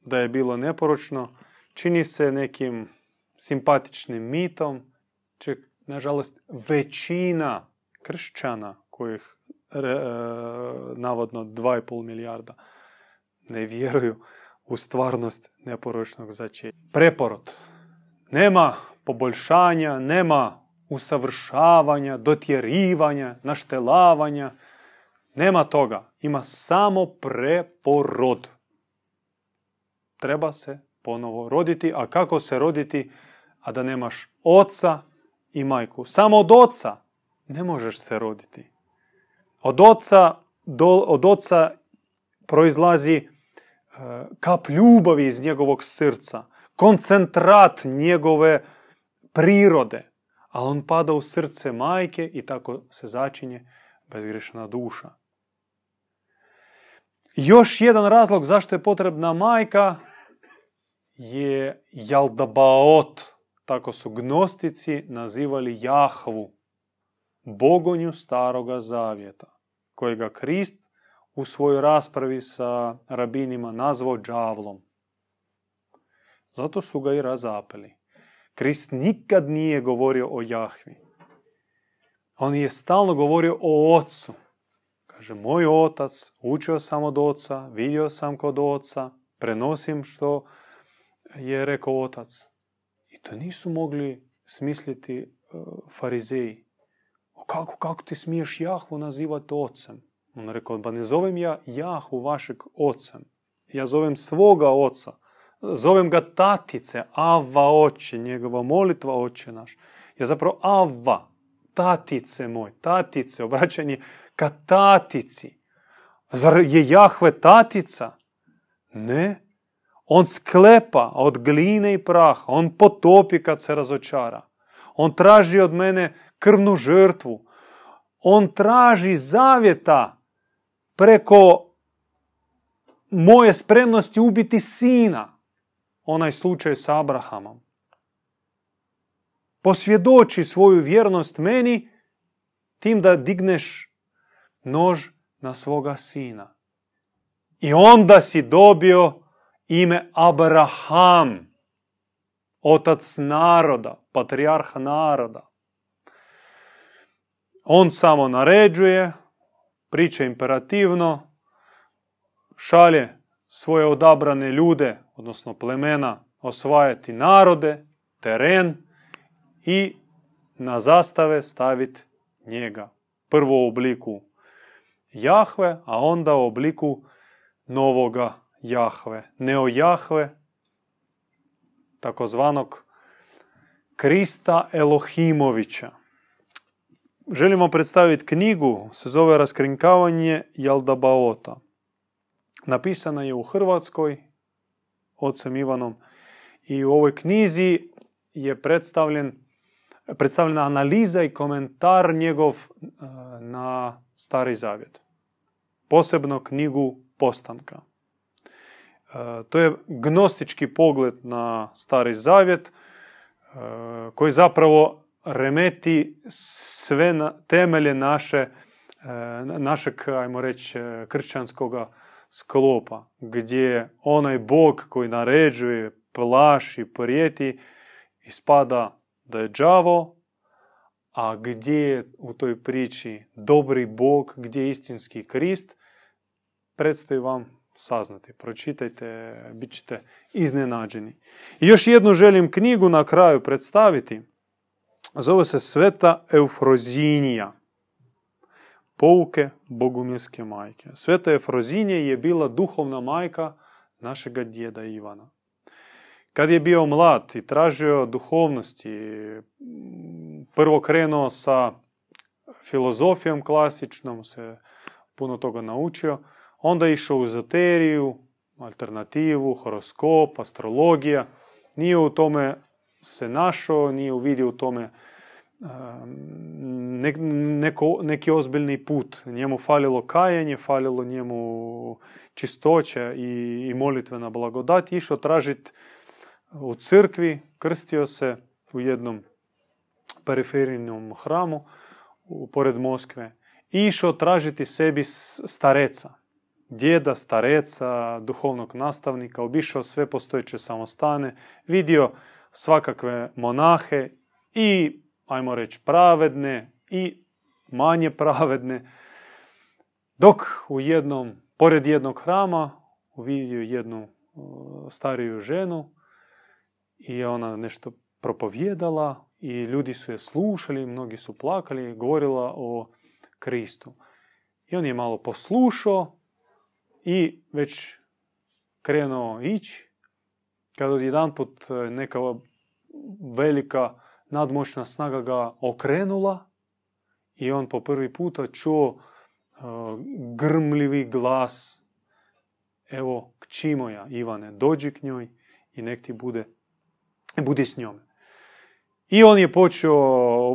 da je bilo neporočno, čini se nekim simpatičnim mitom. Čak nažalost, većina kršćana, kojih navodno 2,5 milijarda, ne vjeruju u stvarnost neporočnog začeća. Preporod. Nema poboljšanja, nema usavršavanja, dotjerivanja, naštelavanja. Nema toga. Ima samo preporod. Treba se ponovo roditi. A kako se roditi, a da nemaš oca i majku? Samo od oca ne možeš se roditi. Od oca proizlazi kap ljubavi iz njegovog srca, koncentrat njegove prirode, ali on pada u srce majke i tako se začinje bezgrešna duša. Još jedan razlog zašto je potrebna majka je Jaldabaot, tako su gnostici nazivali Jahvu, bogonju Staroga Zavjeta, kojega Krist u svojoj raspravi sa rabinima nazvao đavlom. Zato su ga i razapeli. Krist nikad nije govorio o Jahvi. On je stalno govorio o Otcu. Kaže, moj Otac, učio sam od Oca, vidio sam kod Oca, prenosim što je rekao Otac. I to nisu mogli smisliti farizeji. Kako ti smiješ Jahvu nazivati Otcem? On rekao, ba ne zovem ja Jahvu vašeg Otcem. Ja zovem svoga Oca. Zovem ga tatice, Ava oče, njegova molitva oče naš. Ja zapravo Ava, tatice moj, tatice, obraćanje ka tatici. Zar je Jahve tatica? Ne. On sklepa od gline i praha, on potopi kad se razočara. On traži od mene krvnu žrtvu. On traži zavjeta preko moje spremnosti ubiti sina. Onaj slučaj sa Abrahamom. Posvjedoči svoju vjernost meni tim da digneš nož na svoga sina. I onda si dobio ime Abraham, otac naroda, patrijarh naroda. On samo naređuje, priča imperativno, šalje svoje odabrane ljude, odnosno plemena, osvajati narode, teren i na zastave staviti njega. Prvo u obliku Jahve, a onda u obliku novoga Jahve, neo Jahve, takozvanog Krista Elohimovića. Želim vam predstaviti knjigu, se zove Raskrinkavanje Jaldabaota. Napisana je u Hrvatskoj, ocem Ivanom. I u ovoj knjizi je predstavljena analiza i komentar njegov na Stari Zavjet. Posebno knjigu Postanka. To je gnostički pogled na Stari Zavjet, koji zapravo remeti sve temelje našeg, ajmo reći, kršćanskoga sklopa, gdje onaj Bog koji naređuje, plaši, prijeti, ispada da je đavo, a gdje je u toj priči dobri Bog, gdje je istinski Krist, predstoji vam saznati. Pročitajte, bit ćete iznenađeni. I još jednu želim knjigu na kraju predstaviti. Zove se Sveta Eufrozinija. Pouke Bogumilske majke. Sveta Eufrozinija je bila duhovna majka našega djeda Ivana. Kad je bio mlad i tražio duhovnosti, prvo krenuo sa filozofijom klasičnom, se puno toga naučio, onda išao u ezoteriju, alternativu, horoskop, astrologija. Nije u tome se našao, nije uvidio u tome neki ozbiljni put. Njemu falilo kajanje, falilo njemu čistoće i molitvena blagodat. Išao tražiti u crkvi, krstio se u jednom periferijnom hramu pored Moskve. Išao tražiti sebi stareca, djeda, stareca, duhovnog nastavnika. Obišao sve postojeće samostane, vidio svakakve monahe i, ajmo reći, pravedne i manje pravedne. Dok pored jednog hrama uvidio jednu stariju ženu i ona nešto propovjedala i ljudi su je slušali, mnogi su plakali, govorila o Kristu. I on je malo poslušao i već krenuo ići. Kad odjedanput neka velika nadmoćna snaga ga okrenula i on po prvi puta čuo grmljivi glas evo kći moja Ivane, dođi k njoj i nek ti bude s njome. I on je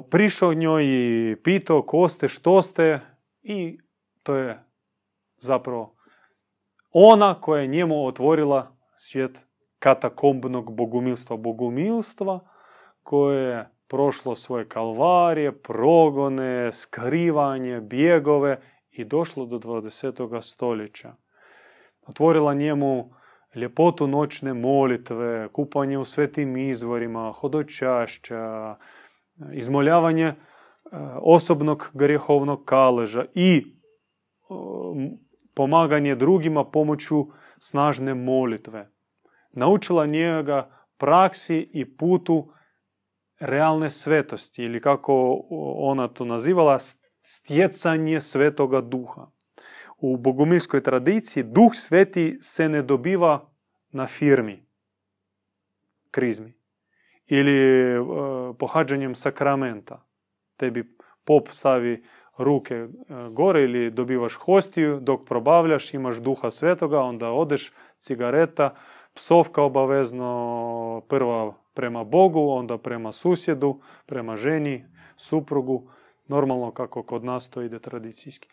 prišao njoj i pitao ko ste, što ste, i to je zapravo ona koja je njemu otvorila svijet katakombnog bogumilstva koje je prošlo svoje kalvarije, progone, skrivanje, bjegove i došlo do 20. stoljeća. Otvorila njemu ljepotu noćne molitve, kupanje u svetim izvorima, hodočašća, izmoljavanje osobnog grijehovnog kaleža i pomaganje drugima pomoću snažne molitve. Naučila njega praksi i putu realne svetosti, ili kako ona to nazivala, stjecanje Svetoga Duha. U bogumilskoj tradiciji Duh Sveti se ne dobiva na firmi, krizmi, ili pohađanjem sakramenta. Tebi pop stavi ruke gore ili dobivaš hostiju, dok probavljaš, imaš Duha Svetoga, onda odeš, cigareta, psovka obavezno, prva prema Bogu, onda prema susjedu, prema ženi, suprugu, normalno kako kod nas to ide tradicijski.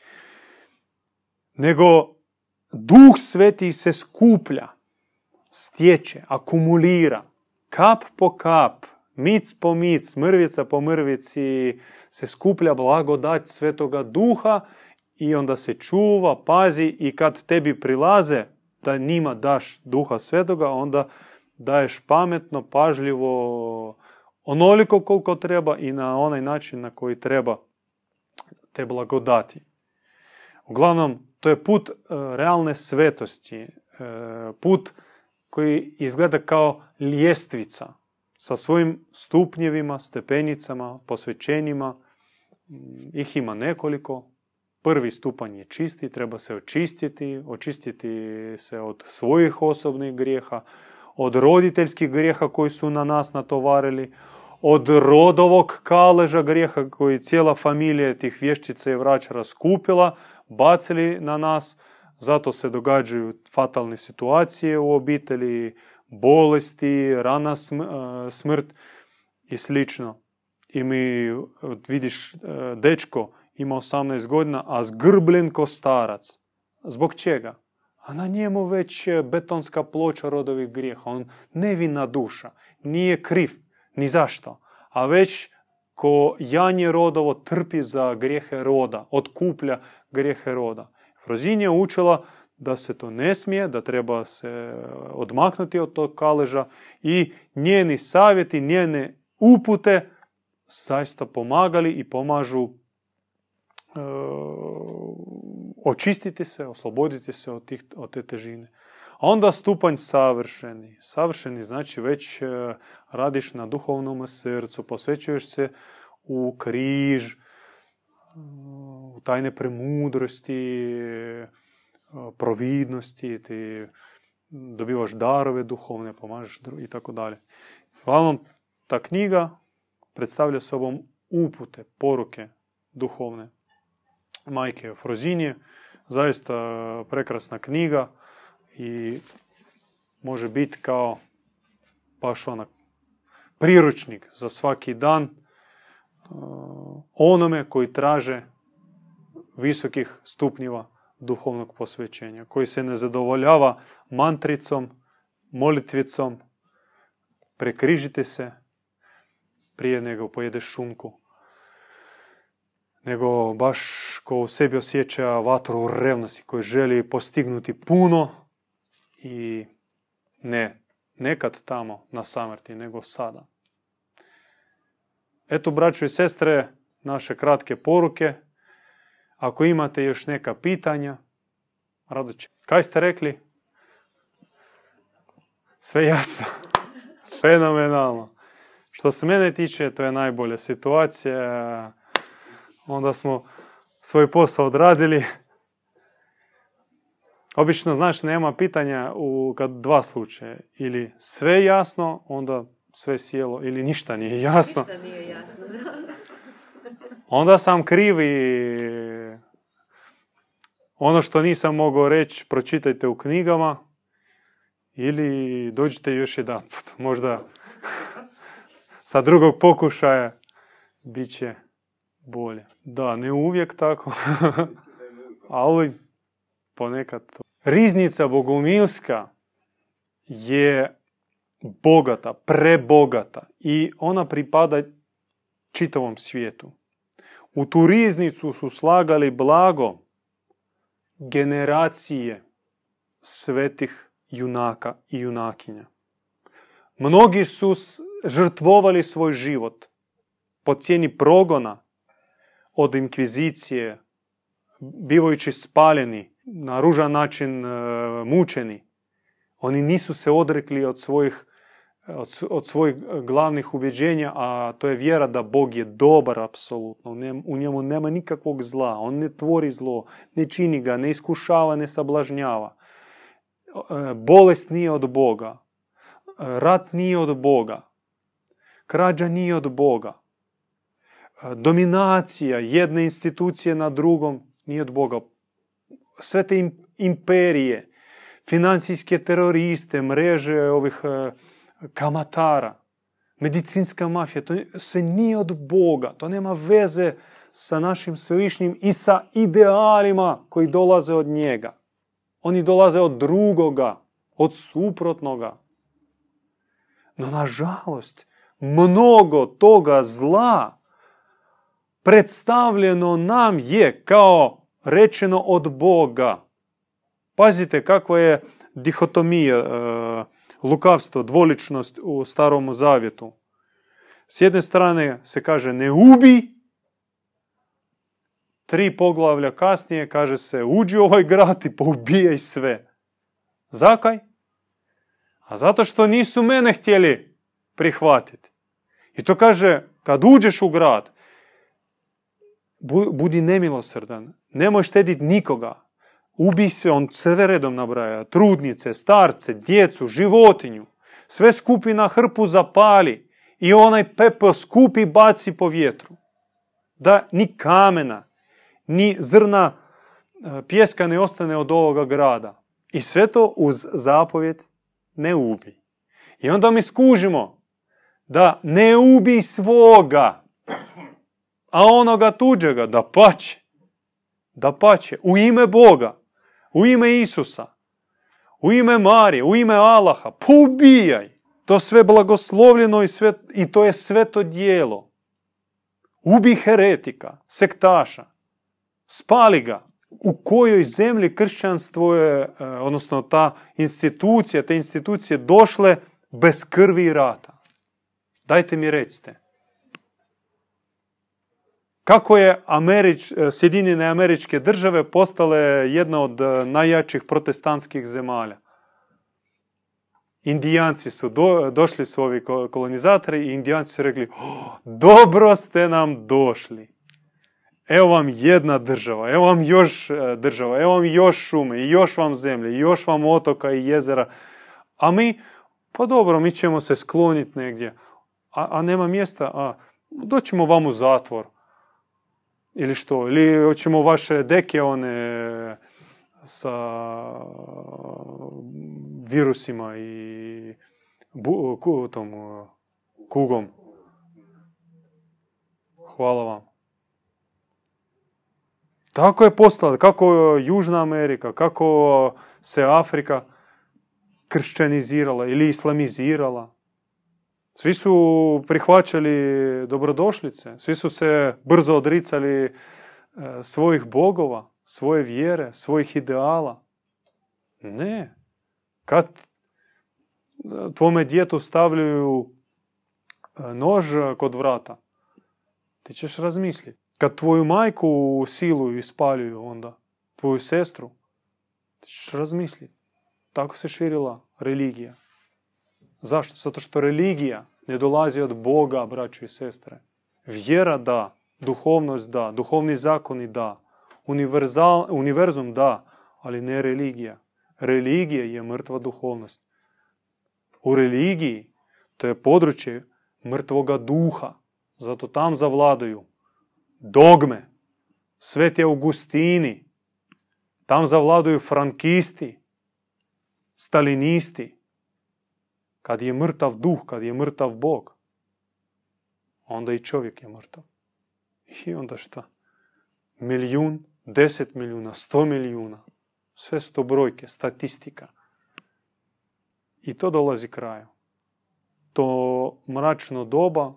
Nego Duh Sveti se skuplja, stječe, akumulira, kap po kap, mic po mic, mrvica po mrvici, se skuplja blagodat Svetoga Duha i onda se čuva, pazi, i kad tebi prilaze da njima daš Duha Svetoga, onda daješ pametno, pažljivo, onoliko koliko treba i na onaj način na koji treba te blagodati. Uglavnom, to je put realne svetosti, put koji izgleda kao ljestvica sa svojim stupnjevima, stepenicama, posvećenjima. Ih ima nekoliko. Prvi stupanj je čisti, treba se očistiti se od svojih osobnih grijeha, od roditeljskih grijeha koji su na nas natovarili, od rodovog kaleža grijeha koji cijela familija tih vješčica i vračara skupila, bacili na nas, zato se događaju fatalne situacije u obitelji, bolesti, rana smrt i slično. I mi vidiš, dečko ima 18 godina, a zgrbljen ko starac. Zbog čega? A na njemu već betonska ploča rodovih grijeha. On nevina duša, nije kriv, ni zašto. A već ko janje rodovo trpi za grijehe roda, otkuplja grijehe roda. Frozinija učila da se to ne smije, da treba se odmaknuti od tog kaleža i njeni savjeti, njene upute zaista pomagali i pomažu očistiti se, osloboditi se od te težine. A onda stupanj savršeni. Savršeni znači već radiš na duhovnom srcu, posvećuješ se u križ, u tajne premudrosti, providnosti, ti dobivaš darove duhovne, pomažeš i tako dalje. Uglavnom, ta knjiga predstavlja sobom upute, poruke duhovne Majke Eufrozinije. Zaista prekrasna knjiga i može biti kao baš onak priručnik za svaki dan onome koji traže visokih stupnjeva duhovnog posvećenja, koji se ne zadovoljava mantricom, molitvicom, prekrižite se prije nego pojedeš šunku, nego baš ko u sebi osjeća vatru revnosti, koji želi postignuti puno i ne nekad tamo na samrti, nego sada. Eto, braćo i sestre, naše kratke poruke. Ako imate još neka pitanja, rado ću. Kaj ste rekli? Sve jasno. Fenomenalno. Što se mene tiče, to je najbolja situacija. Onda smo svoj posao odradili. Obično, znači, nema pitanja kad dva slučaja. Ili sve jasno, onda sve sjelo, ili ništa nije jasno. Ništa nije jasno, da. Onda sam kriv i Ono što nisam mogao reći, pročitajte u knjigama ili dođite još jedanput. Možda sa drugog pokušaja bit će bolje. Da, ne uvijek tako, ali ponekad to. Riznica bogumilska je bogata, prebogata i ona pripada čitavom svijetu. U tu riznicu su slagali blago generacije svetih junaka i junakinja. Mnogi su žrtvovali svoj život po cijeni progona od inkvizicije, bivajući spaljeni, na ružan način mučeni. Oni nisu se odrekli od svojih glavnih ubjeđenja, a to je vjera da Bog je dobar apsolutno, u njemu nema nikakvog zla, on ne tvori zlo, ne čini ga, ne iskušava, ne sablažnjava. Bolest nije od Boga, rat nije od Boga, krađa nije od Boga, dominacija jedne institucije na drugom nije od Boga. Sve te imperije, financijske teroriste, mreže ovih kamatara, medicinska mafija, to sve nije od Boga. To nema veze sa našim svevišnjim i sa idealima koji dolaze od njega. Oni dolaze od drugoga, od suprotnoga. No, nažalost, mnogo toga zla predstavljeno nam je kao rečeno od Boga. Pazite kakva je dihotomija, lukavstvo, dvoličnost u Starom Zavjetu. S jedne strane se kaže ne ubi, 3 poglavlja kasnije kaže se uđi u ovaj grad i poubijaj sve. Zakaj? A zato što nisu mene htjeli prihvatiti. I to kaže, kad uđeš u grad, budi nemilosrdan, nemoj štediti nikoga. Ubij sve, on sve redom nabraja, trudnice, starce, djecu, životinju. Sve skupi na hrpu, zapali i onaj pepeo skupi baci po vjetru. Da ni kamena, ni zrna pijeska ne ostane od ovoga grada. I sve to uz zapovjed ne ubij. I onda mi skužimo da ne ubij svoga, a onoga tuđega, da pače, u ime Boga, u ime Isusa, u ime Marije, u ime Allaha, poubijaj. To sve blagoslovljeno i to je sveto djelo. Ubij heretika, sektaša, spali ga. U kojoj zemlji kršćanstvo je, odnosno te institucije došle bez krvi i rata? Dajte mi recite. Kako je Sjedinjene Američke Države postale jedna od najjačih protestantskih zemalja? Indijanci su došli su ovi kolonizatori i Indijanci su rekli: dobro ste nam došli. Evo vam jedna država, evo vam još država, evo vam još šume, i još vam zemlje, i još vam otoka i jezera. A mi, pa dobro, mi ćemo se skloniti negdje. A nema mjesta, doćemo vam u zatvor. Ili što? Ili hoćemo vaše deke one sa virusima i kugom. Hvala vam. Tako je postala, kako Južna Amerika, kako se Afrika kršćanizirala ili islamizirala. Svi su prihvaćali dobrodošlice, svi su se brzo odricali svojih bogova, svoje vjere, svojih ideala. Ne. Kad tvome djetu stavljaju nož kod vrata, ti ćeš razmisliti. Kad tvoju majku siluju i spaljuju onda, tvoju sestru, ti ćeš razmisliti. Tako se širila religija. Zašto? Zato što religija ne dolazi od Boga, braćo i sestre. Vjera da, duhovnost da, duhovni zakoni da, univerzum da, ali ne religija. Religija je mrtva duhovnost. U religiji to je područje mrtvoga duha. Zato tam zavladaju dogme, sveti Augustini, Tam zavladuju frankisti, stalinisti. Kad je mrtav duh, kad je mrtav Bog, onda i čovjek je mrtav. I onda šta? 1 milijun, 10 milijuna, 100 milijuna. Sve su to brojke, statistika. I to dolazi kraju. To mračno doba,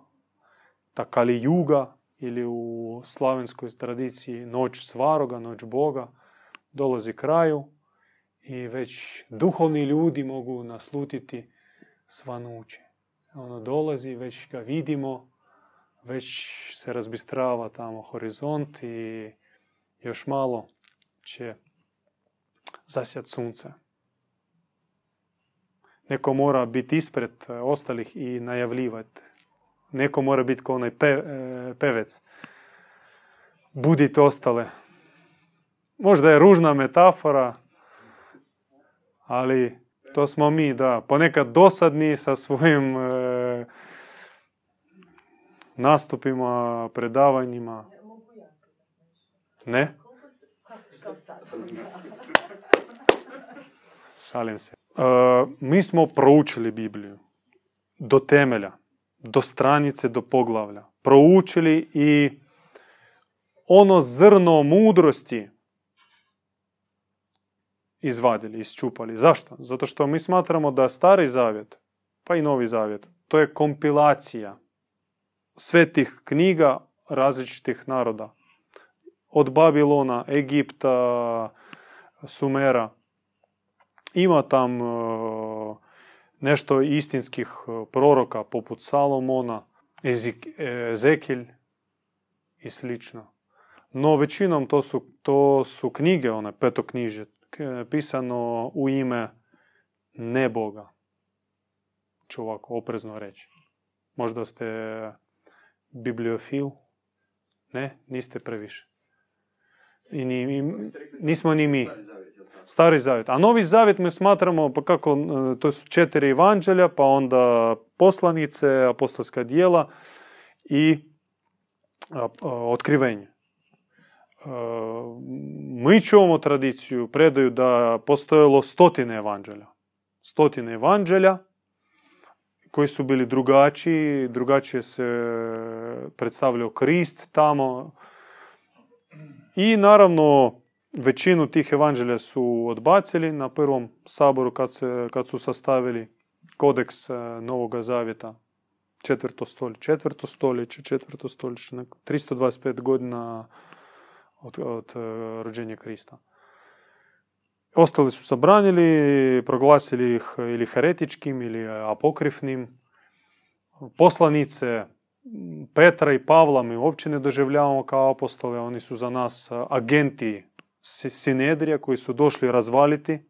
ta Kali juga, ili u slavenskoj tradiciji noć Svaroga, noć Boga, dolazi kraju i već duhovni ljudi mogu naslutiti svanuće. Ono dolazi, već ga vidimo, već se razbistrava tamo horizont i još malo će zasjat sunce. Neko mora biti ispred ostalih i najavljivati. Neko mora biti kao onaj pevec. Budite ostale. Možda je ružna metafora, ali to smo mi, da. Ponekad dosadni sa svojim nastupima, predavanjima. Ne? Šalim se. Mi smo proučili Bibliju do temelja, do stranice, do poglavlja. Proučili i ono zrno mudrosti izvadili, isčupali. Zašto? Zato što mi smatramo da Stari Zavjet, pa i Novi Zavjet, to je kompilacija svetih knjiga različitih naroda. Od Babilona, Egipta, Sumera. Ima tam nešto istinskih proroka, poput Salomona, Ezekilj i slično. No većinom to su knjige, one petoknjižje, pisano u ime ne Boga. Ću ovako oprezno reći. Možda ste bibliofil? Ne, niste previše. I nismo ni mi. Stari Zavjet. A Novi Zavjet mi smatramo, pa kako, to su 4 evanđelja, pa onda poslanice, apostolska djela i otkrivenje. Mi čuvamo tradiciju, predaju da postojalo 100 evanđelja. 100 evanđelja koji su bili drugačiji, drugačije se predstavljao Krist tamo. I naravno, većinu tih evanđelja su odbacili na prvom saboru kad su sastavili kodeks Novog Zavjeta. 4. stoljeće, 325 godina od rođenja Krista. Ostali su zabranili, proglasili ih ili heretičkim ili apokrifnim. Poslanice Petra i Pavla mi uopće ne doživljavamo kao apostole, oni su za nas agenti Sinedrija koji su došli razvaliti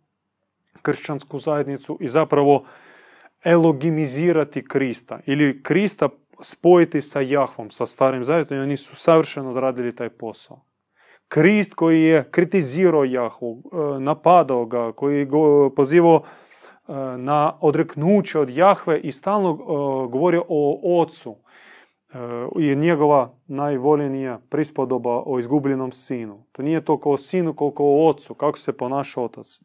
kršćansku zajednicu i zapravo elogimizirati Krista ili Krista spojiti sa Jahvom, sa Starim Zavjetom, i oni su savršeno odradili taj posao. Krist koji je kritizirao Jahvu, napadao ga, koji je pozivao na odreknuće od Jahve i stalno govorio o Otcu i njegova najvoljenija prispodoba o izgubljenom sinu. To nije toliko o sinu koliko o ocu, kako se ponaša otac.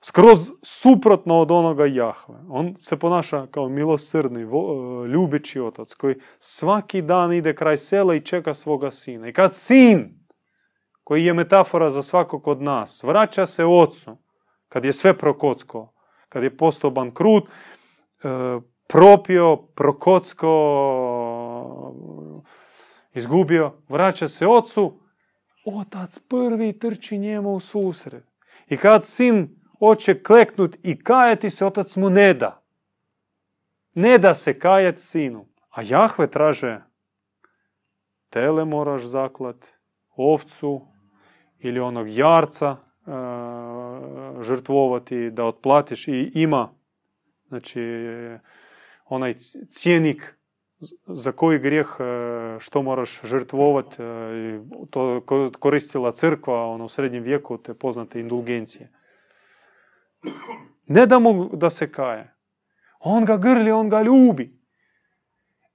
Skroz suprotno od onoga Jahve. On se ponaša kao milosrdni, ljubići otac koji svaki dan ide kraj sela i čeka svoga sina. I kad sin, koji je metafora za svakog od nas, vraća se ocu, kad je sve prokocko, kad je postao bankrut, propio, prokocko, izgubio, vraća se ocu, otac prvi trči njemu u susret. I kad sin hoće kleknut i kajati se, otac mu ne da. Ne da se kajati sinu. A Jahve traže, tele moraš zaklat, ovcu ili onog jarca žrtvovati da otplatiš. I ima, znači, onaj cjenik za koji grijeh što moraš žrtvovati, to koristila crkva u srednjem vijeku, te poznate indulgencije. Ne da mu da se kaje. On ga grli, on ga ljubi.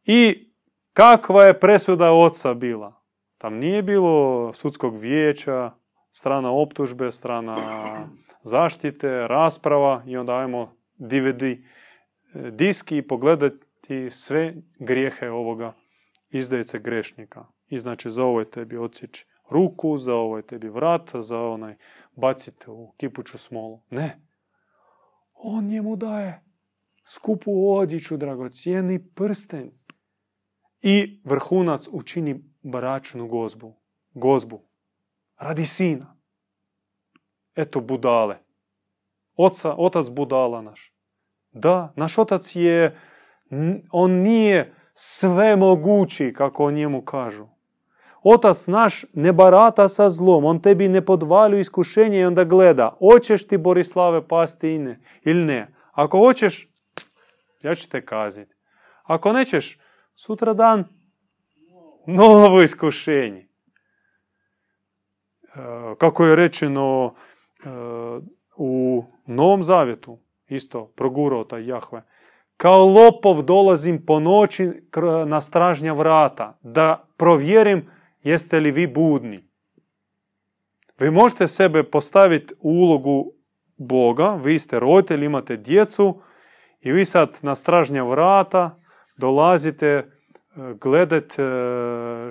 I kakva je presuda oca bila? Tam nije bilo sudskog vijeća, strana optužbe, strana zaštite, rasprava i onda ajmo DVD diski i pogledati sve grijehe ovoga izdajice grešnika. I znači za ovo je tebi odsjeći ruku, za ovo je tebi vrat, za onaj bacite u kipuću smolu. Ne. On njemu daje skupu odjeću, dragocijeni prsten. I vrhunac učini bračnu gozbu. Gozbu. Radi sina. Eto budale. Otac budala naš. Da, naš otac je, on nije sve mogući, kako o njemu kažu. Otac naš ne barata sa zlom, on tebi ne podvalju iskušenje i onda gleda, hoćeš ti, Borislave, pasti i ne, ili ne. Ako hoćeš, ja ću te kazniti. Ako nećeš, sutra dan, novo iskušenje. Kako je rečeno u Novom Zavjetu, isto progurao taj Jahve, kao lopov dolazim po noći na stražnja vrata, da provjerim jeste li vi budni. Vi možete sebe postaviti u ulogu Boga, vi ste roditelji, imate djecu i vi sad na stražnja vrata dolazite gledat,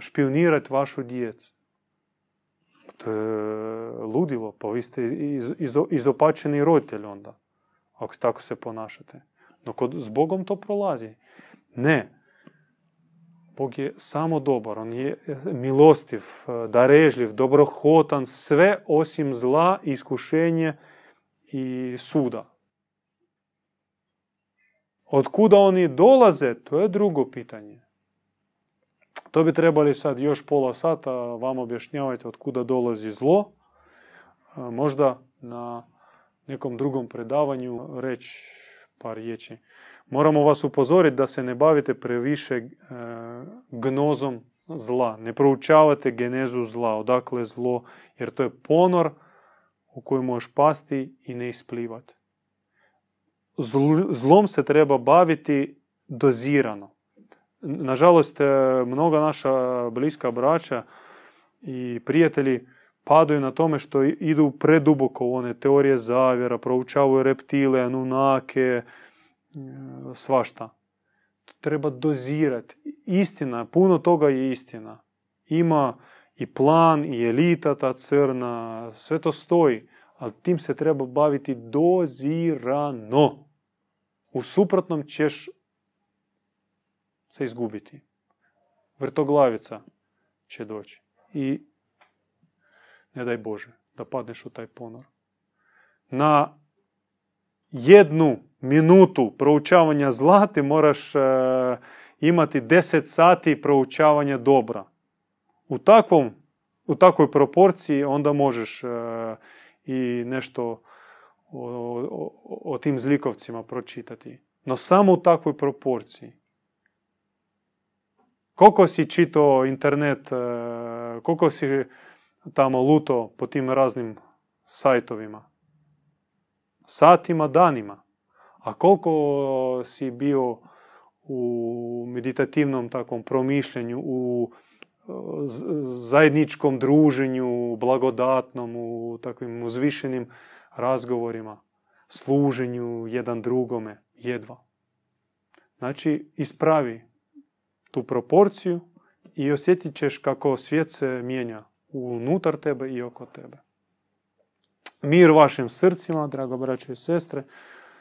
špionirati vašu djecu. To je ludilo, pa vi ste izopačeni roditelj onda, ako tako se ponašate. No s Bogom to prolazi. Ne. Bog je samo dobar, on je milostiv, darežljiv, dobrohotan, sve osim zla, iskušenje i suda. Otkuda oni dolaze, to je drugo pitanje. To bi trebali sad još pola sata vam objašnjavati od kuda dolazi zlo. Možda na nekom drugom predavanju reći par riječi. Moramo vas upozoriti da se ne bavite previše gnozom zla. Ne proučavate genezu zla, odakle zlo, jer to je ponor u koji možeš pasti i ne isplivati. Zlom se treba baviti dozirano. Nažalost, mnoga naša bliska braća i prijatelji padaju na tome što idu preduboko u one teorije zavjera, proučavaju reptile, anunake, svašta. Treba dozirati. Istina, puno toga je istina. Ima i plan, i elita ta crna, sve to stoji, ali tim se treba baviti dozirano. U suprotnom ćeš se izgubiti. Vrtoglavica će doći. I ne daj Bože da padneš u taj ponor. Na jednu minutu proučavanja zla ti moraš imati 10 sati proučavanja dobra. U takvoj proporciji onda možeš i nešto o tim zlikovcima pročitati. No samo u takvoj proporciji. Koliko si čitao internet, koliko si tamo luto po tim raznim sajtovima? Satima, danima. A koliko si bio u meditativnom takvom promišljanju, u zajedničkom druženju, blagodatnom, u takvim uzvišenim razgovorima, služenju jedan drugome, jedva. Znači, ispravi tu proporciju i osjetit ćeš kako svijet se mijenja unutar tebe i oko tebe. Mir vašim srcima, drago braće i sestre.